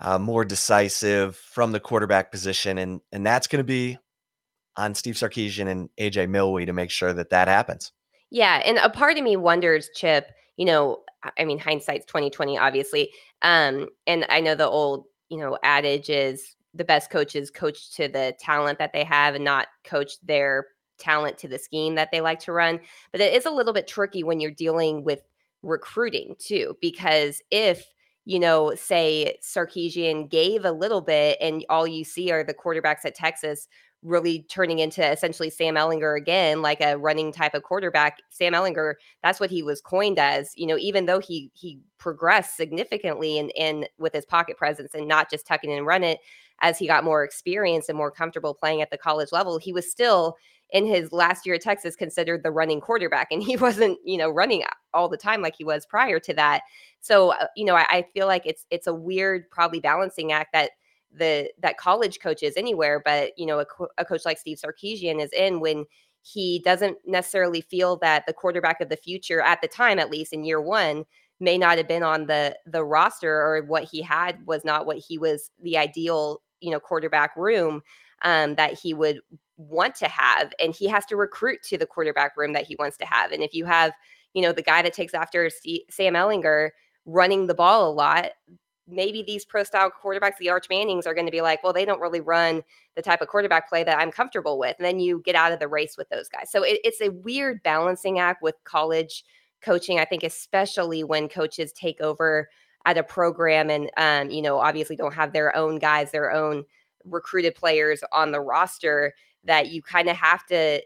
Uh, more decisive from the quarterback position. And, and that's going to be on Steve Sarkisian and A J Milwee to make sure that that happens. Yeah. And a part of me wonders, Chip, you know, I mean, hindsight's twenty twenty, obviously. Um, and I know the old, you know, adage is the best coaches coach to the talent that they have and not coach their talent to the scheme that they like to run. But it is a little bit tricky when you're dealing with recruiting too, because if, you know, say Sarkisian gave a little bit and all you see are the quarterbacks at Texas really turning into essentially Sam Ehlinger again, like a running type of quarterback. Sam Ehlinger, that's what he was coined as, you know, even though he he progressed significantly and and with his pocket presence and not just tucking and run it as he got more experience and more comfortable playing at the college level, he was still in his last year at Texas considered the running quarterback, and he wasn't, you know, running all the time like he was prior to that. So, you know, I, I feel like it's, it's a weird, probably balancing act that the, that college coaches anywhere, but you know, a, co- a coach like Steve Sarkisian is in when he doesn't necessarily feel that the quarterback of the future at the time, at least in year one, may not have been on the the roster, or what he had was not what he was the ideal, you know, quarterback room um, that he would want to have. And he has to recruit to the quarterback room that he wants to have. And if you have, you know, the guy that takes after C- Sam Ehlinger running the ball a lot, maybe these pro style quarterbacks, the Arch Mannings, are going to be like, well, they don't really run the type of quarterback play that I'm comfortable with. And then you get out of the race with those guys. So it, it's a weird balancing act with college coaching, I think, especially when coaches take over at a program and, um, you know, obviously don't have their own guys, their own recruited players on the roster, that you kind of have to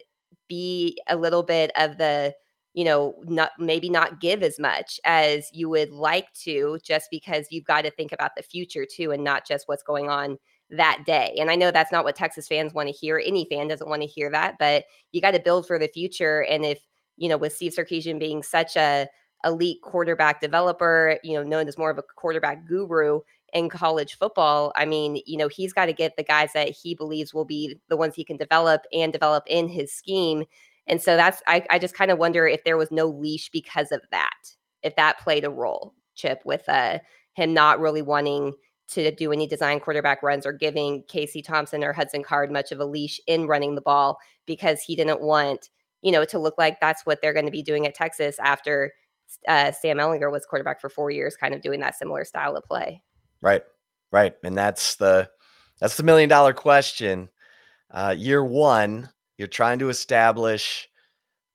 be a little bit of the, you know, not maybe not give as much as you would like to, just because you've got to think about the future too, and not just what's going on that day. And I know that's not what Texas fans want to hear. Any fan doesn't want to hear that, but you got to build for the future. And if, you know, with Steve Sarkisian being such a elite quarterback developer, you know, known as more of a quarterback guru in college football, I mean, you know, he's got to get the guys that he believes will be the ones he can develop and develop in his scheme. And so that's, I, I just kind of wonder if there was no leash because of that, if that played a role, Chip, with uh, him not really wanting to do any design quarterback runs or giving Casey Thompson or Hudson Card much of a leash in running the ball, because he didn't want, you know, to look like that's what they're going to be doing at Texas after uh, Sam Ehlinger was quarterback for four years, kind of doing that similar style of play. Right. Right. And that's the, that's the million dollar question. Uh, year one, you're trying to establish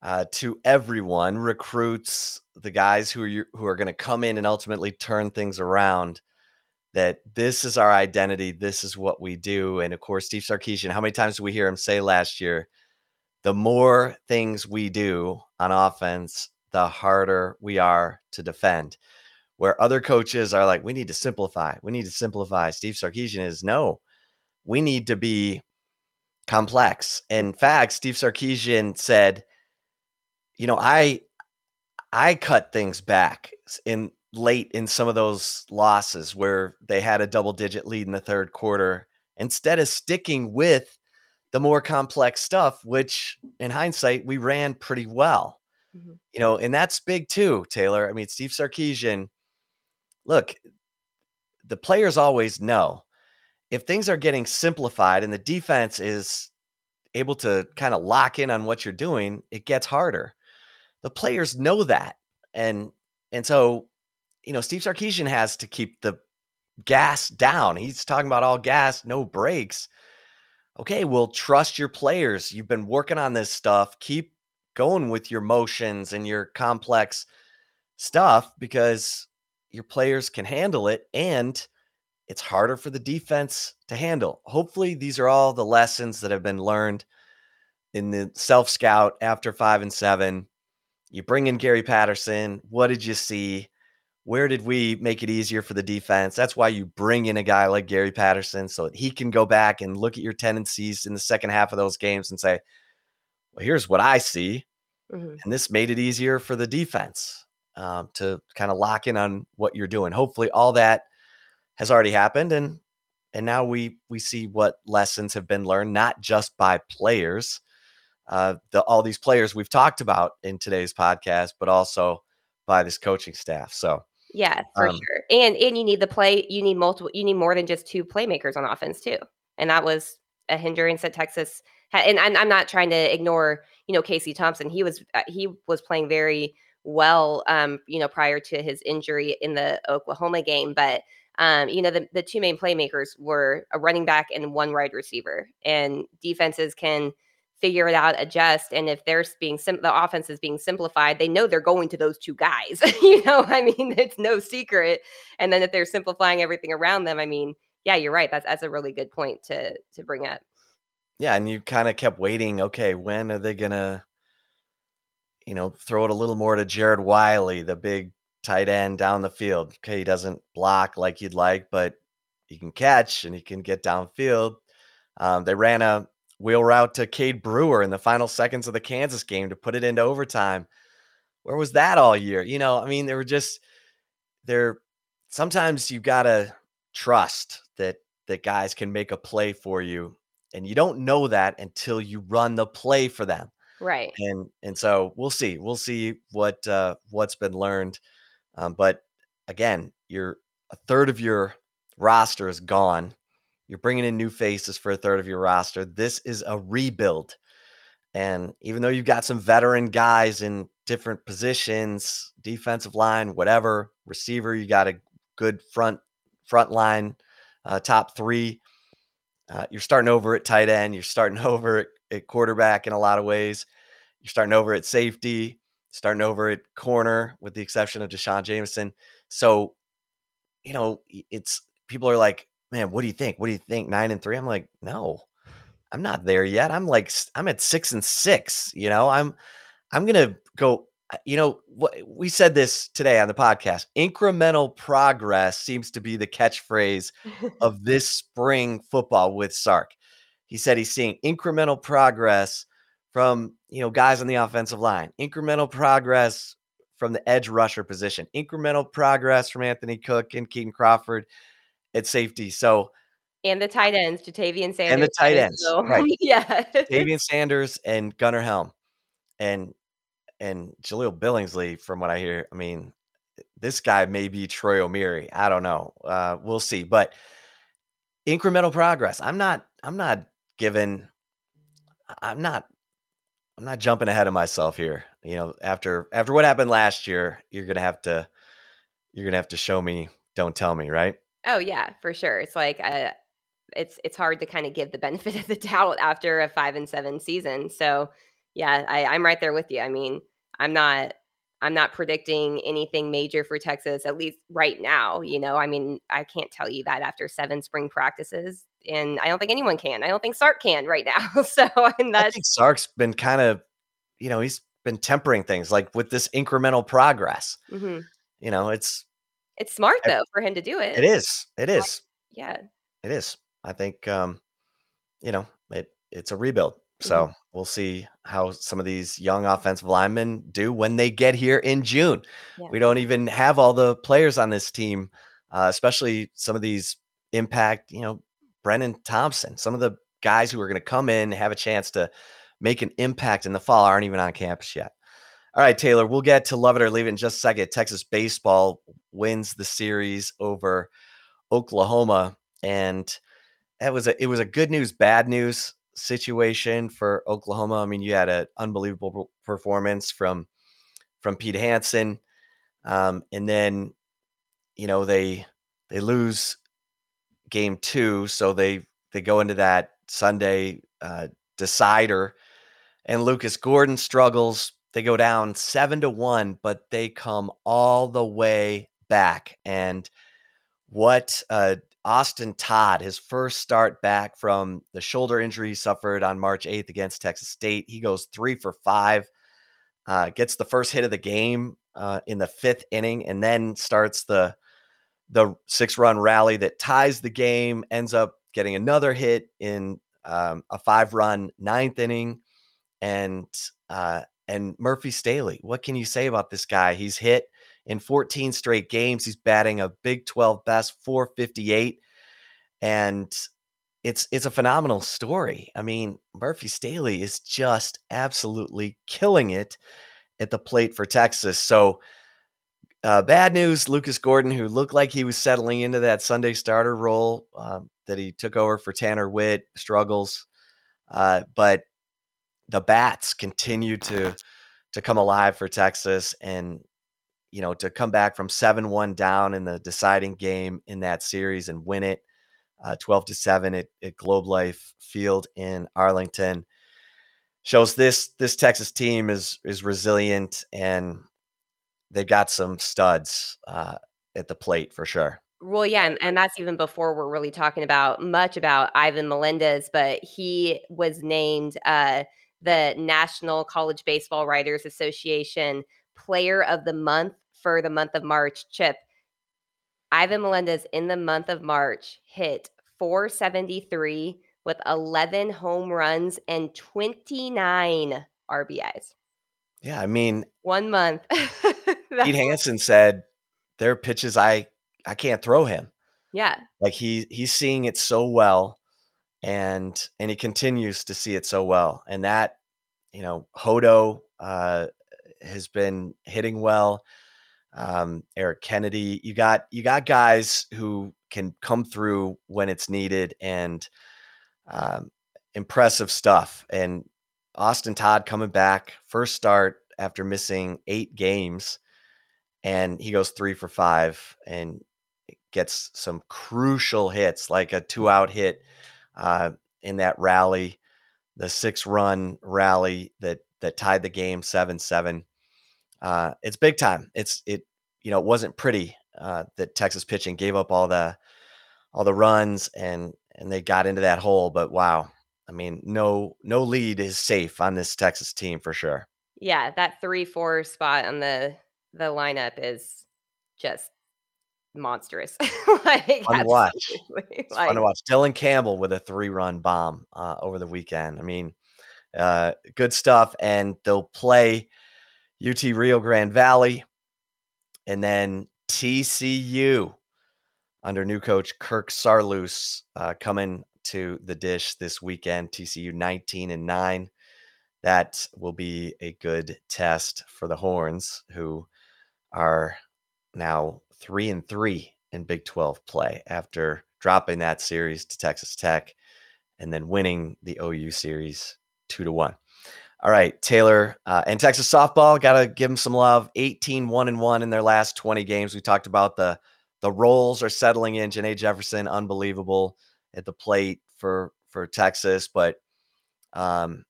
uh, to everyone, recruits, the guys who are, you, who are going to come in and ultimately turn things around, that this is our identity. This is what we do. And of course, Steve Sarkisian, how many times did we hear him say last year, the more things we do on offense, the harder we are to defend. Where other coaches are like, we need to simplify. We need to simplify. Steve Sarkisian is, no, we need to be complex. In fact, Steve Sarkisian said, you know, I I cut things back in late in some of those losses where they had a double-digit lead in the third quarter, instead of sticking with the more complex stuff, which in hindsight, we ran pretty well. Mm-hmm. You know, and that's big too, Taylor. I mean, Steve Sarkisian, look, the players always know if things are getting simplified and the defense is able to kind of lock in on what you're doing, it gets harder. The players know that. And, and so, you know, Steve Sarkisian has to keep the gas down. He's talking about all gas, no brakes. Okay, well, trust your players. You've been working on this stuff. Keep going with your motions and your complex stuff, because your players can handle it, and it's harder for the defense to handle. Hopefully these are all the lessons that have been learned in the self-scout after five and seven. You bring in Gary Patterson. What did you see? Where did we make it easier for the defense? That's why you bring in a guy like Gary Patterson, so that he can go back and look at your tendencies in the second half of those games and say, well, here's what I see. Mm-hmm. And this made it easier for the defense um, to kind of lock in on what you're doing. Hopefully all that has already happened. And, and now we, we see what lessons have been learned, not just by players, uh, the, all these players we've talked about in today's podcast, but also by this coaching staff. So yeah, for um, sure. And, and you need the play, you need multiple, you need more than just two playmakers on offense too. And that was a hindrance at Texas. And I'm, I'm not trying to ignore, you know, Casey Thompson. He was, he was playing very well, um, you know, prior to his injury in the Oklahoma game, but Um, you know, the, the two main playmakers were a running back and one wide receiver, and defenses can figure it out, adjust. And if they're being, sim- the offense is being simplified, they know they're going to those two guys, you know, I mean, it's no secret. And then if they're simplifying everything around them, I mean, yeah, you're right. That's, that's a really good point to, to bring up. Yeah. And you kind of kept waiting. Okay. When are they going to, you know, throw it a little more to Jared Wiley, the big tight end down the field. Okay, he doesn't block like you'd like, but he can catch and he can get downfield. Um, they ran a wheel route to Cade Brewer in the final seconds of the Kansas game to put it into overtime. Where was that all year? You know, I mean, they were just there. Sometimes you got to trust that that guys can make a play for you, and you don't know that until you run the play for them. Right. And, and so we'll see, we'll see what, uh, what's been learned Um, but again, you're a third of your roster is gone. You're bringing in new faces for a third of your roster. This is a rebuild. And even though you've got some veteran guys in different positions, defensive line, whatever, receiver, you got a good front front line, uh, top three. Uh, you're starting over at tight end. You're starting over at, at quarterback in a lot of ways. You're starting over at safety, starting over at corner, with the exception of D'Shawn Jamison. So, you know, it's people are like, man, what do you think? What do you think? Nine and three. I'm like, no, I'm not there yet. I'm like, I'm at six and six, you know, I'm, I'm going to go, you know, what we said this today on the podcast, incremental progress seems to be the catchphrase of this spring football with Sark. He said he's seeing incremental progress from, you know, guys on the offensive line, incremental progress from the edge rusher position, incremental progress from Anthony Cook and Keaton Crawford at safety. So, and the tight ends, Jatavian Sanders. And the tight ends, so. Right. Yeah. Jatavian Sanders and Gunnar Helm and, and Jahlil Billingsley, from what I hear. I mean, this guy may be Troy O'Meary. I don't know. Uh, we'll see, but incremental progress. I'm not, I'm not giving, I'm not, I'm not jumping ahead of myself here. You know, after, after what happened last year, you're going to have to, you're going to have to show me, don't tell me, right? Oh yeah, for sure. It's like uh, it's it's hard to kind of give the benefit of the doubt after a five and seven season. So yeah, I, I'm right there with you. I mean, I'm not I'm not predicting anything major for Texas, at least right now. You know, I mean, I can't tell you that after seven spring practices, and I don't think anyone can. I don't think Sark can right now. So and that's, I think Sark's been kind of, you know, he's been tempering things like with this incremental progress. Mm-hmm. You know, it's. It's smart though for him to do it. It is. It is. Yeah. It is. I think, um, you know, it it's a rebuild. So mm-hmm. We'll see how some of these young offensive linemen do when they get here in June. Yeah. We don't even have all the players on this team, uh, especially some of these impact, you know, Brennan Thompson, some of the guys who are going to come in and have a chance to make an impact in the fall aren't even on campus yet. All right, Taylor, we'll get to love it or leave it in just a second. Texas baseball wins the series over Oklahoma, and that was a it was a good news, bad news situation for Oklahoma. I mean, you had an unbelievable performance from from Pete Hansen, um, and then you know they they lose game two, so they they go into that Sunday uh, decider, and Lucas Gordon struggles. They go down seven to one, but they come all the way back. And what uh, Austin Todd, his first start back from the shoulder injury he suffered on March eighth against Texas State, he goes three for five, uh, gets the first hit of the game uh, in the fifth inning, and then starts the the six run rally that ties the game. Ends up getting another hit in um, a five run ninth inning, and uh, And Murphy Staley, what can you say about this guy? He's hit in fourteen straight games. He's batting a Big twelve best four fifty-eight. And it's it's a phenomenal story. I mean, Murphy Staley is just absolutely killing it at the plate for Texas. So uh, bad news, Lucas Gordon, who looked like he was settling into that Sunday starter role um, that he took over for Tanner Witt, struggles. Uh, but the bats continue to, to come alive for Texas, and, you know, to come back from seven one down in the deciding game in that series and win it uh, twelve to seven at, at Globe Life Field in Arlington shows this, this Texas team is, is resilient, and they've got some studs uh, at the plate for sure. Well, yeah, and, and that's even before we're really talking about much about Ivan Melendez, but he was named uh, the National College Baseball Writers Association Player of the Month for the month of March. Chip, Ivan Melendez in the month of March hit four seventy-three with eleven home runs and twenty-nine R B Is. Yeah, I mean, one month. Pete Hansen said there are pitches I I can't throw him. Yeah, like he he's seeing it so well. And, and he continues to see it so well. And that, you know, Hodo uh, has been hitting well. um, Eric Kennedy. You got, you got guys who can come through when it's needed, and um, impressive stuff. And Austin Todd coming back, first start after missing eight games, and he goes three for five and gets some crucial hits, like a two out hit uh, in that rally, the six run rally that, that tied the game seven seven. Uh, it's big time. It's, it, you know, it wasn't pretty uh, that Texas pitching gave up all the, all the runs and, and they got into that hole, but wow. I mean, no, no lead is safe on this Texas team for sure. Yeah. That three, four spot on the, the lineup is just monstrous. Like, fun to watch. Like, fun to watch. Dylan Campbell with a three run bomb uh, over the weekend. I mean, uh, good stuff. And they'll play U T Rio Grande Valley and then T C U under new coach Kirk Sarloos uh, coming to the dish this weekend. T C U nineteen and nine. That will be a good test for the Horns, who are now three and three in Big twelve play after dropping that series to Texas Tech and then winning the O U series two to one. All right, Taylor uh, and Texas softball, got to give them some love. eighteen, one and one in their last twenty games. We talked about the, the roles are settling in. Janae Jefferson, unbelievable at the plate for, for Texas, but um,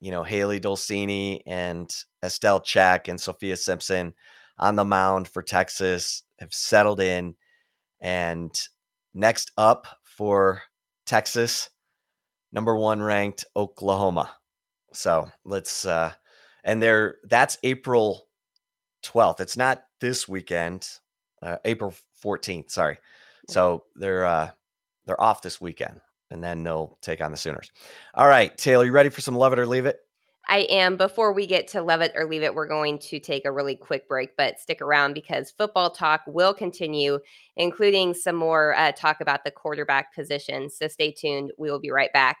you know, Haley Dulcini and Estelle Check and Sophia Simpson on the mound for Texas have settled in. And next up for Texas, number one ranked Oklahoma. So let's, uh, and they're, that's April twelfth. It's not this weekend, uh, April fourteenth, sorry. So they're, uh, they're off this weekend, and then they'll take on the Sooners. All right, Taylor, you ready for some Love It or Leave It? I am. Before we get to Love It or Leave It, we're going to take a really quick break, but stick around because football talk will continue, including some more uh, talk about the quarterback position. So stay tuned. We will be right back.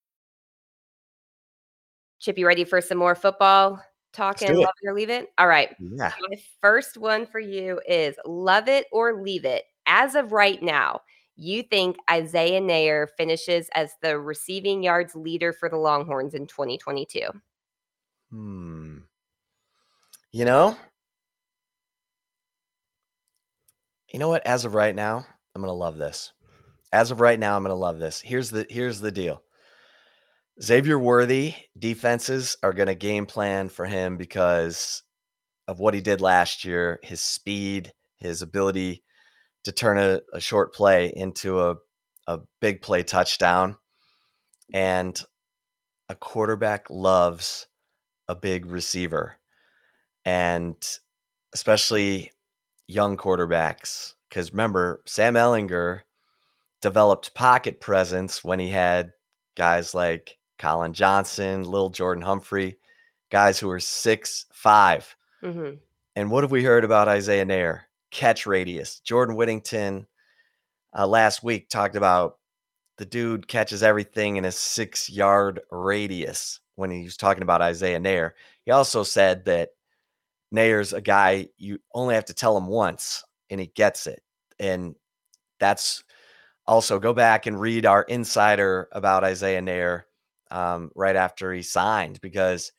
Chip, you ready for some more football talk and Love It or Leave It? All right. Yeah. My first one for you is Love It or Leave It. As of right now, you think Isaiah Neyor finishes as the receiving yards leader for the Longhorns in twenty twenty-two? Hmm. You know? You know what? As of right now, I'm going to love this. As of right now, I'm going to love this. Here's the here's the deal. Xavier Worthy defenses are going to game plan for him because of what he did last year, his speed, his ability to turn a, a short play into a, a big play touchdown. And a quarterback loves a big receiver, and especially young quarterbacks. Because remember, Sam Ehlinger developed pocket presence when he had guys like Colin Johnson, Lil Jordan Humphrey, guys who are six, five. Mm-hmm. And what have we heard about Isaiah Neyor? Catch radius. Jordan Whittington uh, last week talked about the dude catches everything in a six yard radius when he was talking about Isaiah Neyor. He also said that Nair's a guy you only have to tell him once and he gets it. And that's also go back and read our insider about Isaiah Neyor. Um, right after he signed, because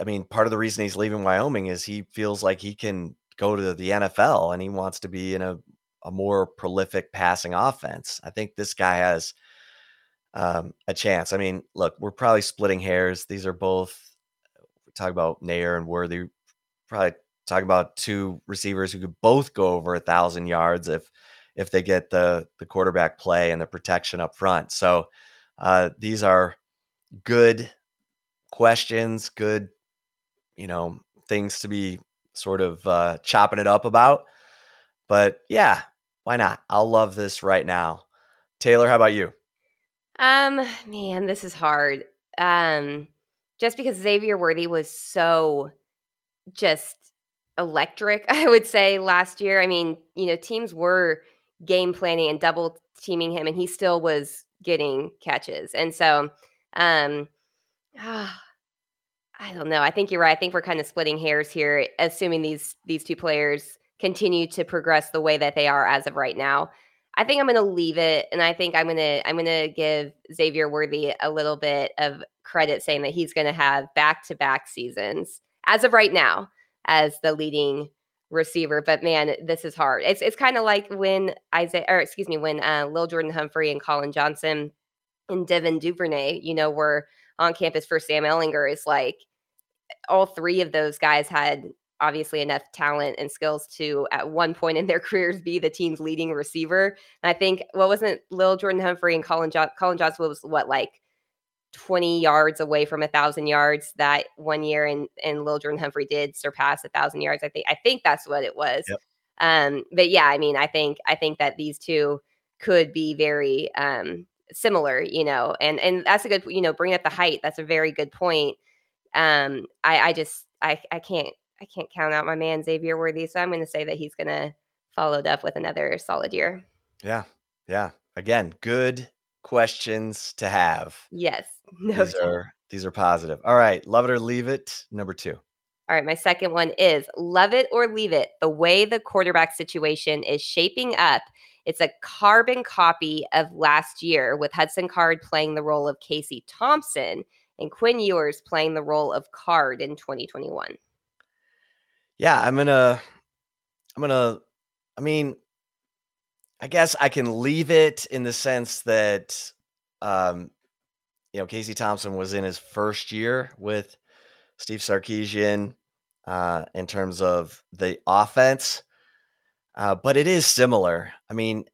I mean, part of the reason he's leaving Wyoming is he feels like he can go to the N F L and he wants to be in a, a more prolific passing offense. I think this guy has um, a chance. I mean, look, we're probably splitting hairs. These are both, we talk about Neyor and Worthy, probably talk about two receivers who could both go over a thousand yards if, if they get the, the quarterback play and the protection up front. So uh, these are good questions, good, you know, things to be sort of uh, chopping it up about. But yeah, why not? I'll love this right now. Taylor, how about you? Um, man, this is hard. Um, just because Xavier Worthy was so just electric, I would say, last year. I mean, you know, teams were game planning and double teaming him, and he still was getting catches. And so, um, oh, I don't know. I think you're right. I think we're kind of splitting hairs here, assuming these these two players continue to progress the way that they are as of right now. I think I'm going to leave it, and I think I'm going to I'm going to give Xavier Worthy a little bit of credit, saying that he's going to have back-to-back seasons as of right now as the leading receiver. But man, this is hard. It's it's kind of like when Isaiah, or excuse me, when uh, Lil Jordan Humphrey and Colin Johnson and Devin Duvernay, you know, were on campus for Sam Ehlinger. Is like all three of those guys had obviously enough talent and skills to at one point in their careers be the team's leading receiver. And I think what well, wasn't Lil Jordan Humphrey and Colin jo- Colin Johnson was what, like twenty yards away from a thousand yards that one year, and and Lil Jordan Humphrey did surpass a thousand yards. I think I think that's what it was. Yep. Um, but yeah, I mean, I think I think that these two could be very um, similar, you know, and and that's a good, you know, bring up the height. That's a very good point. Um, I, I just I I can't I can't count out my man Xavier Worthy, so I'm going to say that he's going to follow it up with another solid year. Yeah, yeah. Again, good questions to have. Yes. No these time. are these are positive. All right, love it or leave it, number two. All right, my second one is love it or leave it. The way the quarterback situation is shaping up, it's a carbon copy of last year, with Hudson Card playing the role of Casey Thompson and Quinn Ewers playing the role of Card in twenty twenty-one. Yeah, I'm gonna, I'm gonna, I mean, I guess I can leave it in the sense that, um, you know, Casey Thompson was in his first year with Steve Sarkisian uh, in terms of the offense. Uh, but it is similar. I mean,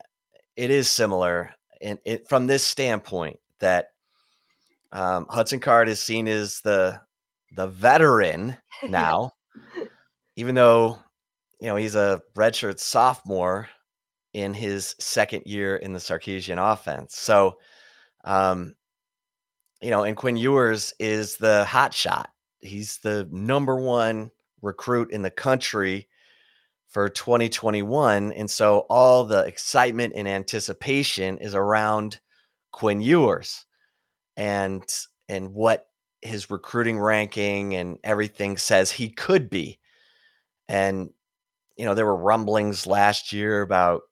it is similar in, it, from this standpoint that um, Hudson Card is seen as the the veteran now, even though, you know, he's a redshirt sophomore in his second year in the Sarkisian offense. So, um, you know, and Quinn Ewers is the hot shot. He's the number one recruit in the country for twenty twenty-one. And so all the excitement and anticipation is around Quinn Ewers and, and what his recruiting ranking and everything says he could be. And, you know, there were rumblings last year about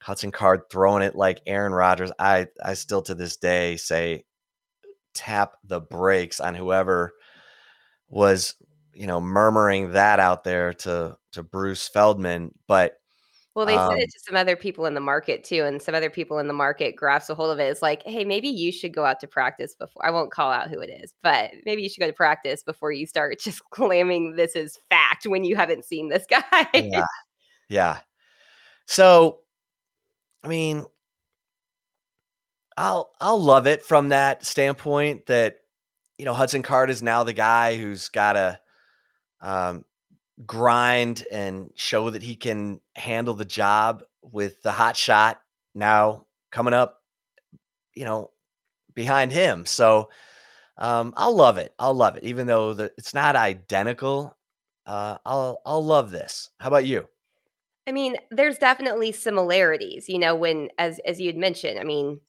Hudson Card throwing it like Aaron Rodgers. I, I still to this day say, tap the brakes on whoever was, you know, murmuring that out there to, to Bruce Feldman. But well, they um, said it to some other people in the market too. And some other people in the market grasped a hold of it. It's like, hey, maybe you should go out to practice before, I won't call out who it is, but maybe you should go to practice before you start just claiming this is fact when you haven't seen this guy. Yeah. Yeah. So, I mean, I'll I'll love it from that standpoint that, you know, Hudson Card is now the guy who's got to um, grind and show that he can handle the job with the hot shot now coming up, you know, behind him. So um, I'll love it. I'll love it, even though the, it's not identical. Uh, I'll I'll love this. How about you? I mean, there's definitely similarities, you know, when, as as you had mentioned, I mean,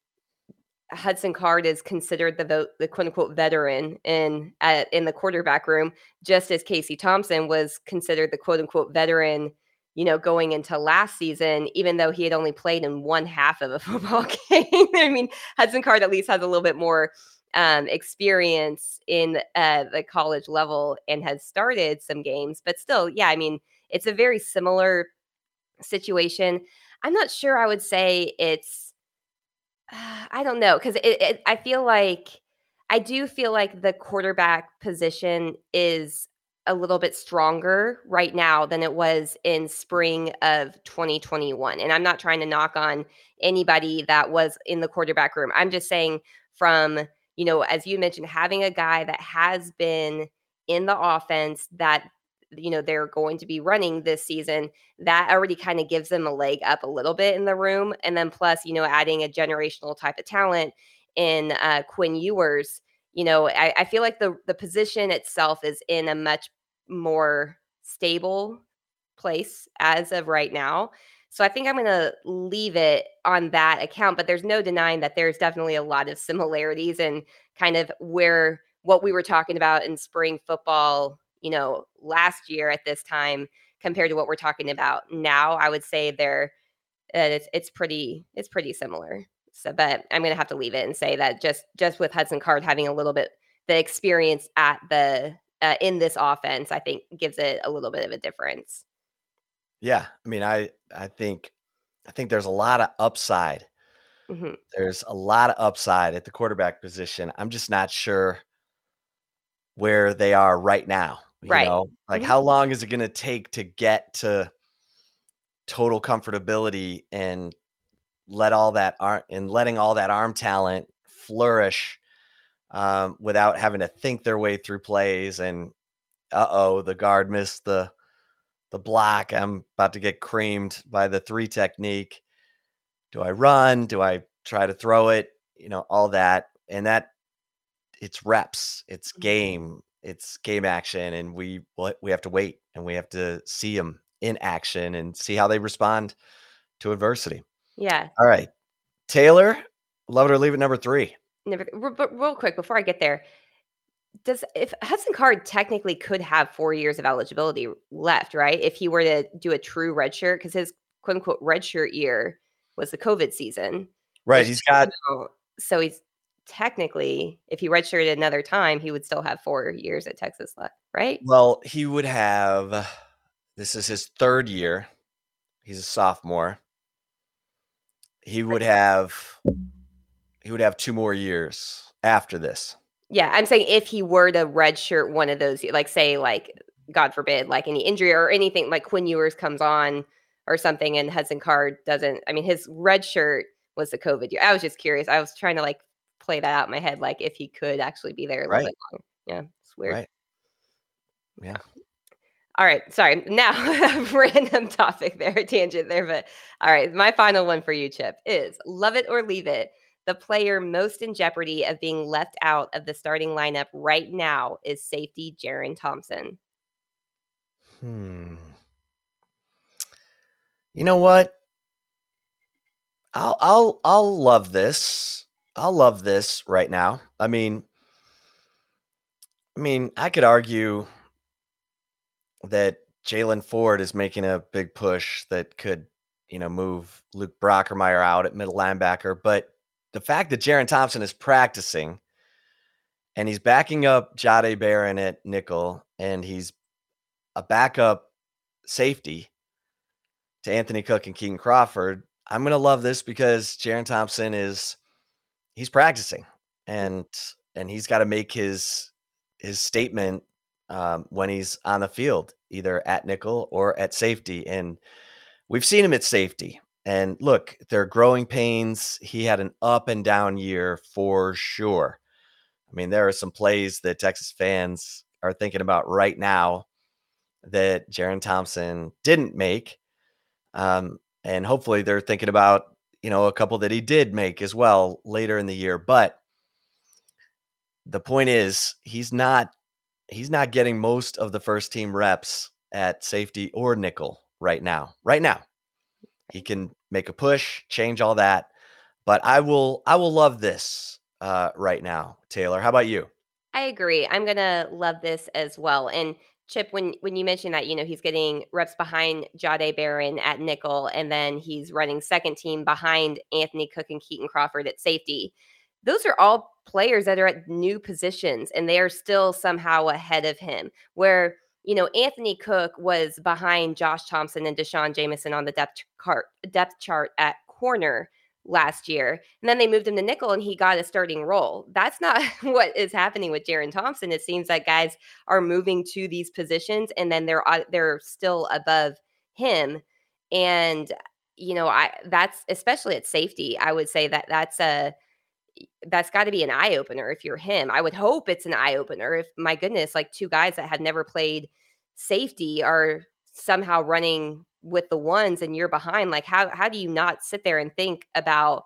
Hudson Card is considered the vote, the quote unquote veteran in, uh, in the quarterback room, just as Casey Thompson was considered the quote unquote veteran, you know, going into last season, even though he had only played in one half of a football game. I mean, Hudson Card at least has a little bit more um, experience in uh, the college level and has started some games. But still, yeah, I mean, it's a very similar situation. I'm not sure I would say it's, uh, I don't know, because it, it, I feel like, I do feel like the quarterback position is a little bit stronger right now than it was in spring of twenty twenty-one. And I'm not trying to knock on anybody that was in the quarterback room. I'm just saying from, you know, as you mentioned, having a guy that has been in the offense that, you know, they're going to be running this season, that already kind of gives them a leg up a little bit in the room. And then plus, you know, adding a generational type of talent in uh, Quinn Ewers, you know, I, I feel like the the position itself is in a much more stable place as of right now. So I think I'm going to leave it on that account, but there's no denying that there's definitely a lot of similarities and kind of where what we were talking about in spring football, you know, last year at this time compared to what we're talking about now. I would say they're uh, it's it's pretty it's pretty similar. So, but I'm going to have to leave it and say that just, just with Hudson Card having a little bit the experience at the uh, in this offense, I think gives it a little bit of a difference. Yeah, I mean, I I think I think there's a lot of upside. Mm-hmm. There's a lot of upside at the quarterback position. I'm just not sure where they are right now. You right, know? Like mm-hmm. How long is it going to take to get to total comfortability and let all that arm and letting all that arm talent flourish um, without having to think their way through plays. And uh-oh, the guard missed the, the block. I'm about to get creamed by the three technique. Do I run? Do I try to throw it? You know, all that. And that it's reps, it's game, it's game action. And we, we have to wait and we have to see them in action and see how they respond to adversity. Yeah. All right. Taylor, love it or leave it, number three. Never, but real quick, before I get there, does if Hudson Card technically could have four years of eligibility left, right? If he were to do a true redshirt, because his quote unquote redshirt year was the COVID season. Right. He's got. So he's technically, if he redshirted another time, he would still have four years at Texas left, right? Well, he would have. This is his third year. He's a sophomore. He would have, he would have two more years after this. Yeah, I'm saying if he were to redshirt one of those, like say, like God forbid, like any injury or anything, like Quinn Ewers comes on or something, and Hudson Card doesn't. I mean, his redshirt was the COVID year. I was just curious. I was trying to like play that out in my head, like if he could actually be there a right. little bit longer. Yeah, it's weird. Right. Yeah. All right. Sorry. Now, random topic there, tangent there. But all right. My final one for you, Chip, is love it or leave it. The player most in jeopardy of being left out of the starting lineup right now is safety Jaren Thompson. Hmm. You know what? I'll, I'll, I'll love this. I'll love this right now. I mean, I mean, I could argue that Jaylon Ford is making a big push that could, you know, move Luke Brockermeyer out at middle linebacker. But the fact that Jaren Thompson is practicing and he's backing up Jahdae Barron at nickel and he's a backup safety to Anthony Cook and Keaton Crawford, I'm going to love this because Jaren Thompson is, he's practicing and, and he's got to make his, his statement Um, when he's on the field, either at nickel or at safety. And we've seen him at safety. And look, they're growing pains. He had an up and down year for sure. I mean, there are some plays that Texas fans are thinking about right now that Jaren Thompson didn't make. Um, and hopefully they're thinking about, you know, a couple that he did make as well later in the year. But the point is, he's not He's not getting most of the first team reps at safety or nickel right now. Right now, he can make a push, change all that. But I will, I will love this uh, right now, Taylor. How about you? I agree. I'm gonna love this as well. And Chip, when when you mentioned that, you know, he's getting reps behind Jahdae Barron at nickel, and then he's running second team behind Anthony Cook and Keaton Crawford at safety. Those are all players that are at new positions and they are still somehow ahead of him, where, you know, Anthony Cook was behind Josh Thompson and D'Shawn Jamison on the depth chart, depth chart at corner last year. And then they moved him to nickel and he got a starting role. That's not what is happening with Jaren Thompson. It seems like guys are moving to these positions and then they're, they're still above him. And, you know, I, that's especially at safety. I would say that that's a, that's got to be an eye opener if you're him. I would hope it's an eye opener. If, my goodness, like two guys that had never played safety are somehow running with the ones and you're behind, like how, how do you not sit there and think about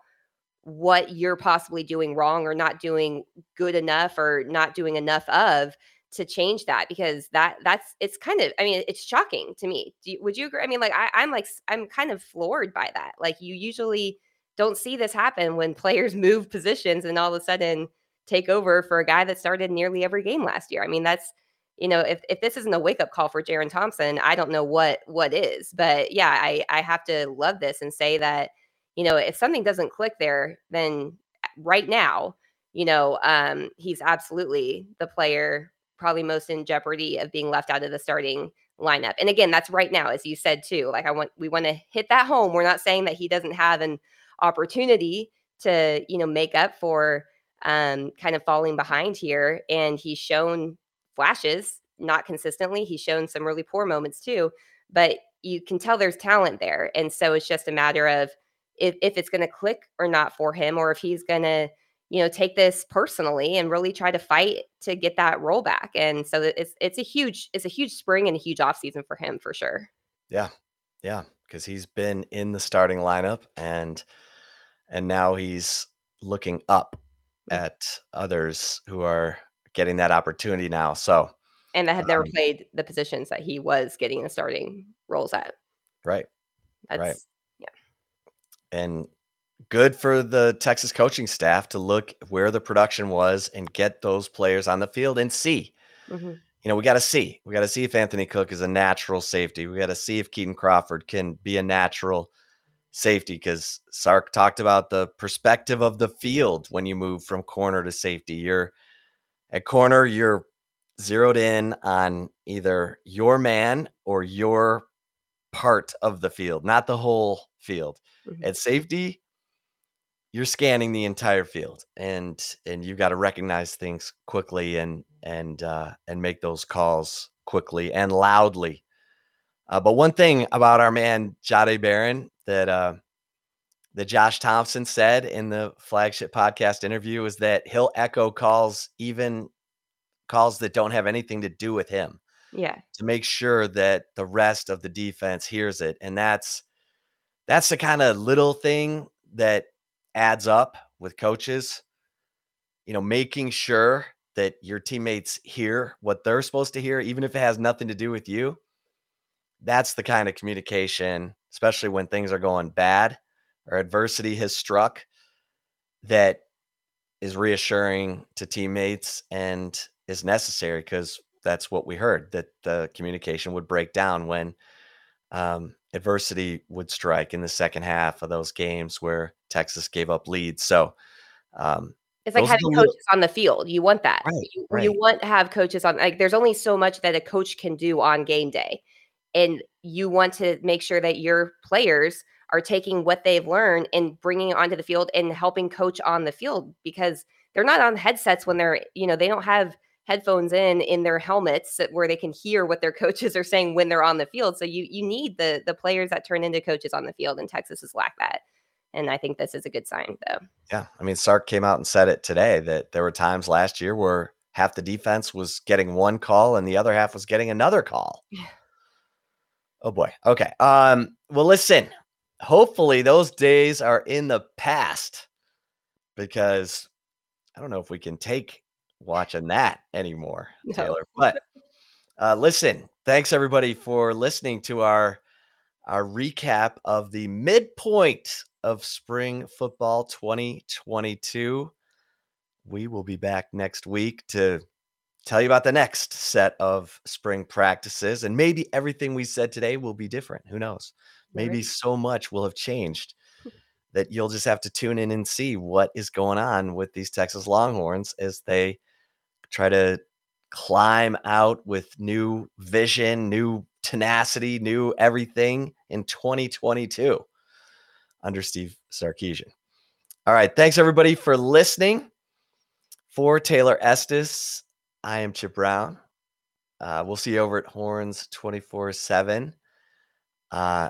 what you're possibly doing wrong or not doing good enough or not doing enough of to change that? Because that that's, it's kind of, I mean, it's shocking to me. Do you, would you agree? I mean, like I, I'm like, I'm kind of floored by that. Like you usually don't see this happen when players move positions and all of a sudden take over for a guy that started nearly every game last year. I mean, that's, you know, if, if this isn't a wake up call for Jaren Thompson, I don't know what, what is, but yeah, I, I have to love this and say that, you know, if something doesn't click there, then right now, you know, um, he's absolutely the player probably most in jeopardy of being left out of the starting lineup. And again, that's right now, as you said too, like I want, we want to hit that home. We're not saying that he doesn't have an opportunity to, you know, make up for um, kind of falling behind here. And he's shown flashes, not consistently. He's shown some really poor moments too, but you can tell there's talent there. And so it's just a matter of if, if it's going to click or not for him, or if he's going to, you know, take this personally and really try to fight to get that role back. And so it's, it's a huge, it's a huge spring and a huge off season for him for sure. Yeah. Yeah. Cause he's been in the starting lineup and, and now he's looking up at others who are getting that opportunity now. So, and that have never um, played the positions that he was getting the starting roles at. Right. That's, right. Yeah. And good for the Texas coaching staff to look where the production was and get those players on the field and see, mm-hmm. you know, we got to see, we got to see if Anthony Cook is a natural safety. We got to see if Keaton Crawford can be a natural safety, because Sark talked about the perspective of the field. When you move from corner to safety, you're, at corner, you're zeroed in on either your man or your part of the field, not the whole field. Mm-hmm. At safety, you're scanning the entire field, and and you've got to recognize things quickly and and uh, and make those calls quickly and loudly. Uh, but one thing about our man Jahdae Barron that uh, that Josh Thompson said in the flagship podcast interview is that he'll echo calls, even calls that don't have anything to do with him. Yeah. To make sure that the rest of the defense hears it. And that's, that's the kind of little thing that adds up with coaches, you know, making sure that your teammates hear what they're supposed to hear, even if it has nothing to do with you. That's the kind of communication, especially when things are going bad or adversity has struck, that is reassuring to teammates and is necessary, because that's what we heard, that the communication would break down when um, adversity would strike in the second half of those games where Texas gave up leads. So um, it's like having coaches little... on the field. You want that. Right, you, right. you want to have coaches on, like, there's only so much that a coach can do on game day. And you want to make sure that your players are taking what they've learned and bringing it onto the field and helping coach on the field, because they're not on headsets when they're, you know, they don't have headphones in, in their helmets where they can hear what their coaches are saying when they're on the field. So you, you need the, the players that turn into coaches on the field, and Texas has lacked that. And I think this is a good sign though. Yeah. I mean, Sark came out and said it today that there were times last year where half the defense was getting one call and the other half was getting another call. Yeah. Oh boy. Okay. Um, well, listen, hopefully those days are in the past, because I don't know if we can take watching that anymore, no. Taylor. But uh, listen, thanks everybody for listening to our, our recap of the midpoint of spring football twenty twenty-two. We will be back next week to tell you about the next set of spring practices, and maybe everything we said today will be different. Who knows? Maybe so much will have changed that you'll just have to tune in and see what is going on with these Texas Longhorns as they try to climb out with new vision, new tenacity, new everything in twenty twenty-two under Steve Sarkisian. All right. Thanks everybody for listening. For Taylor Estes, I am Chip Brown. Uh, we'll see you over at Horns twenty-four seven. Uh,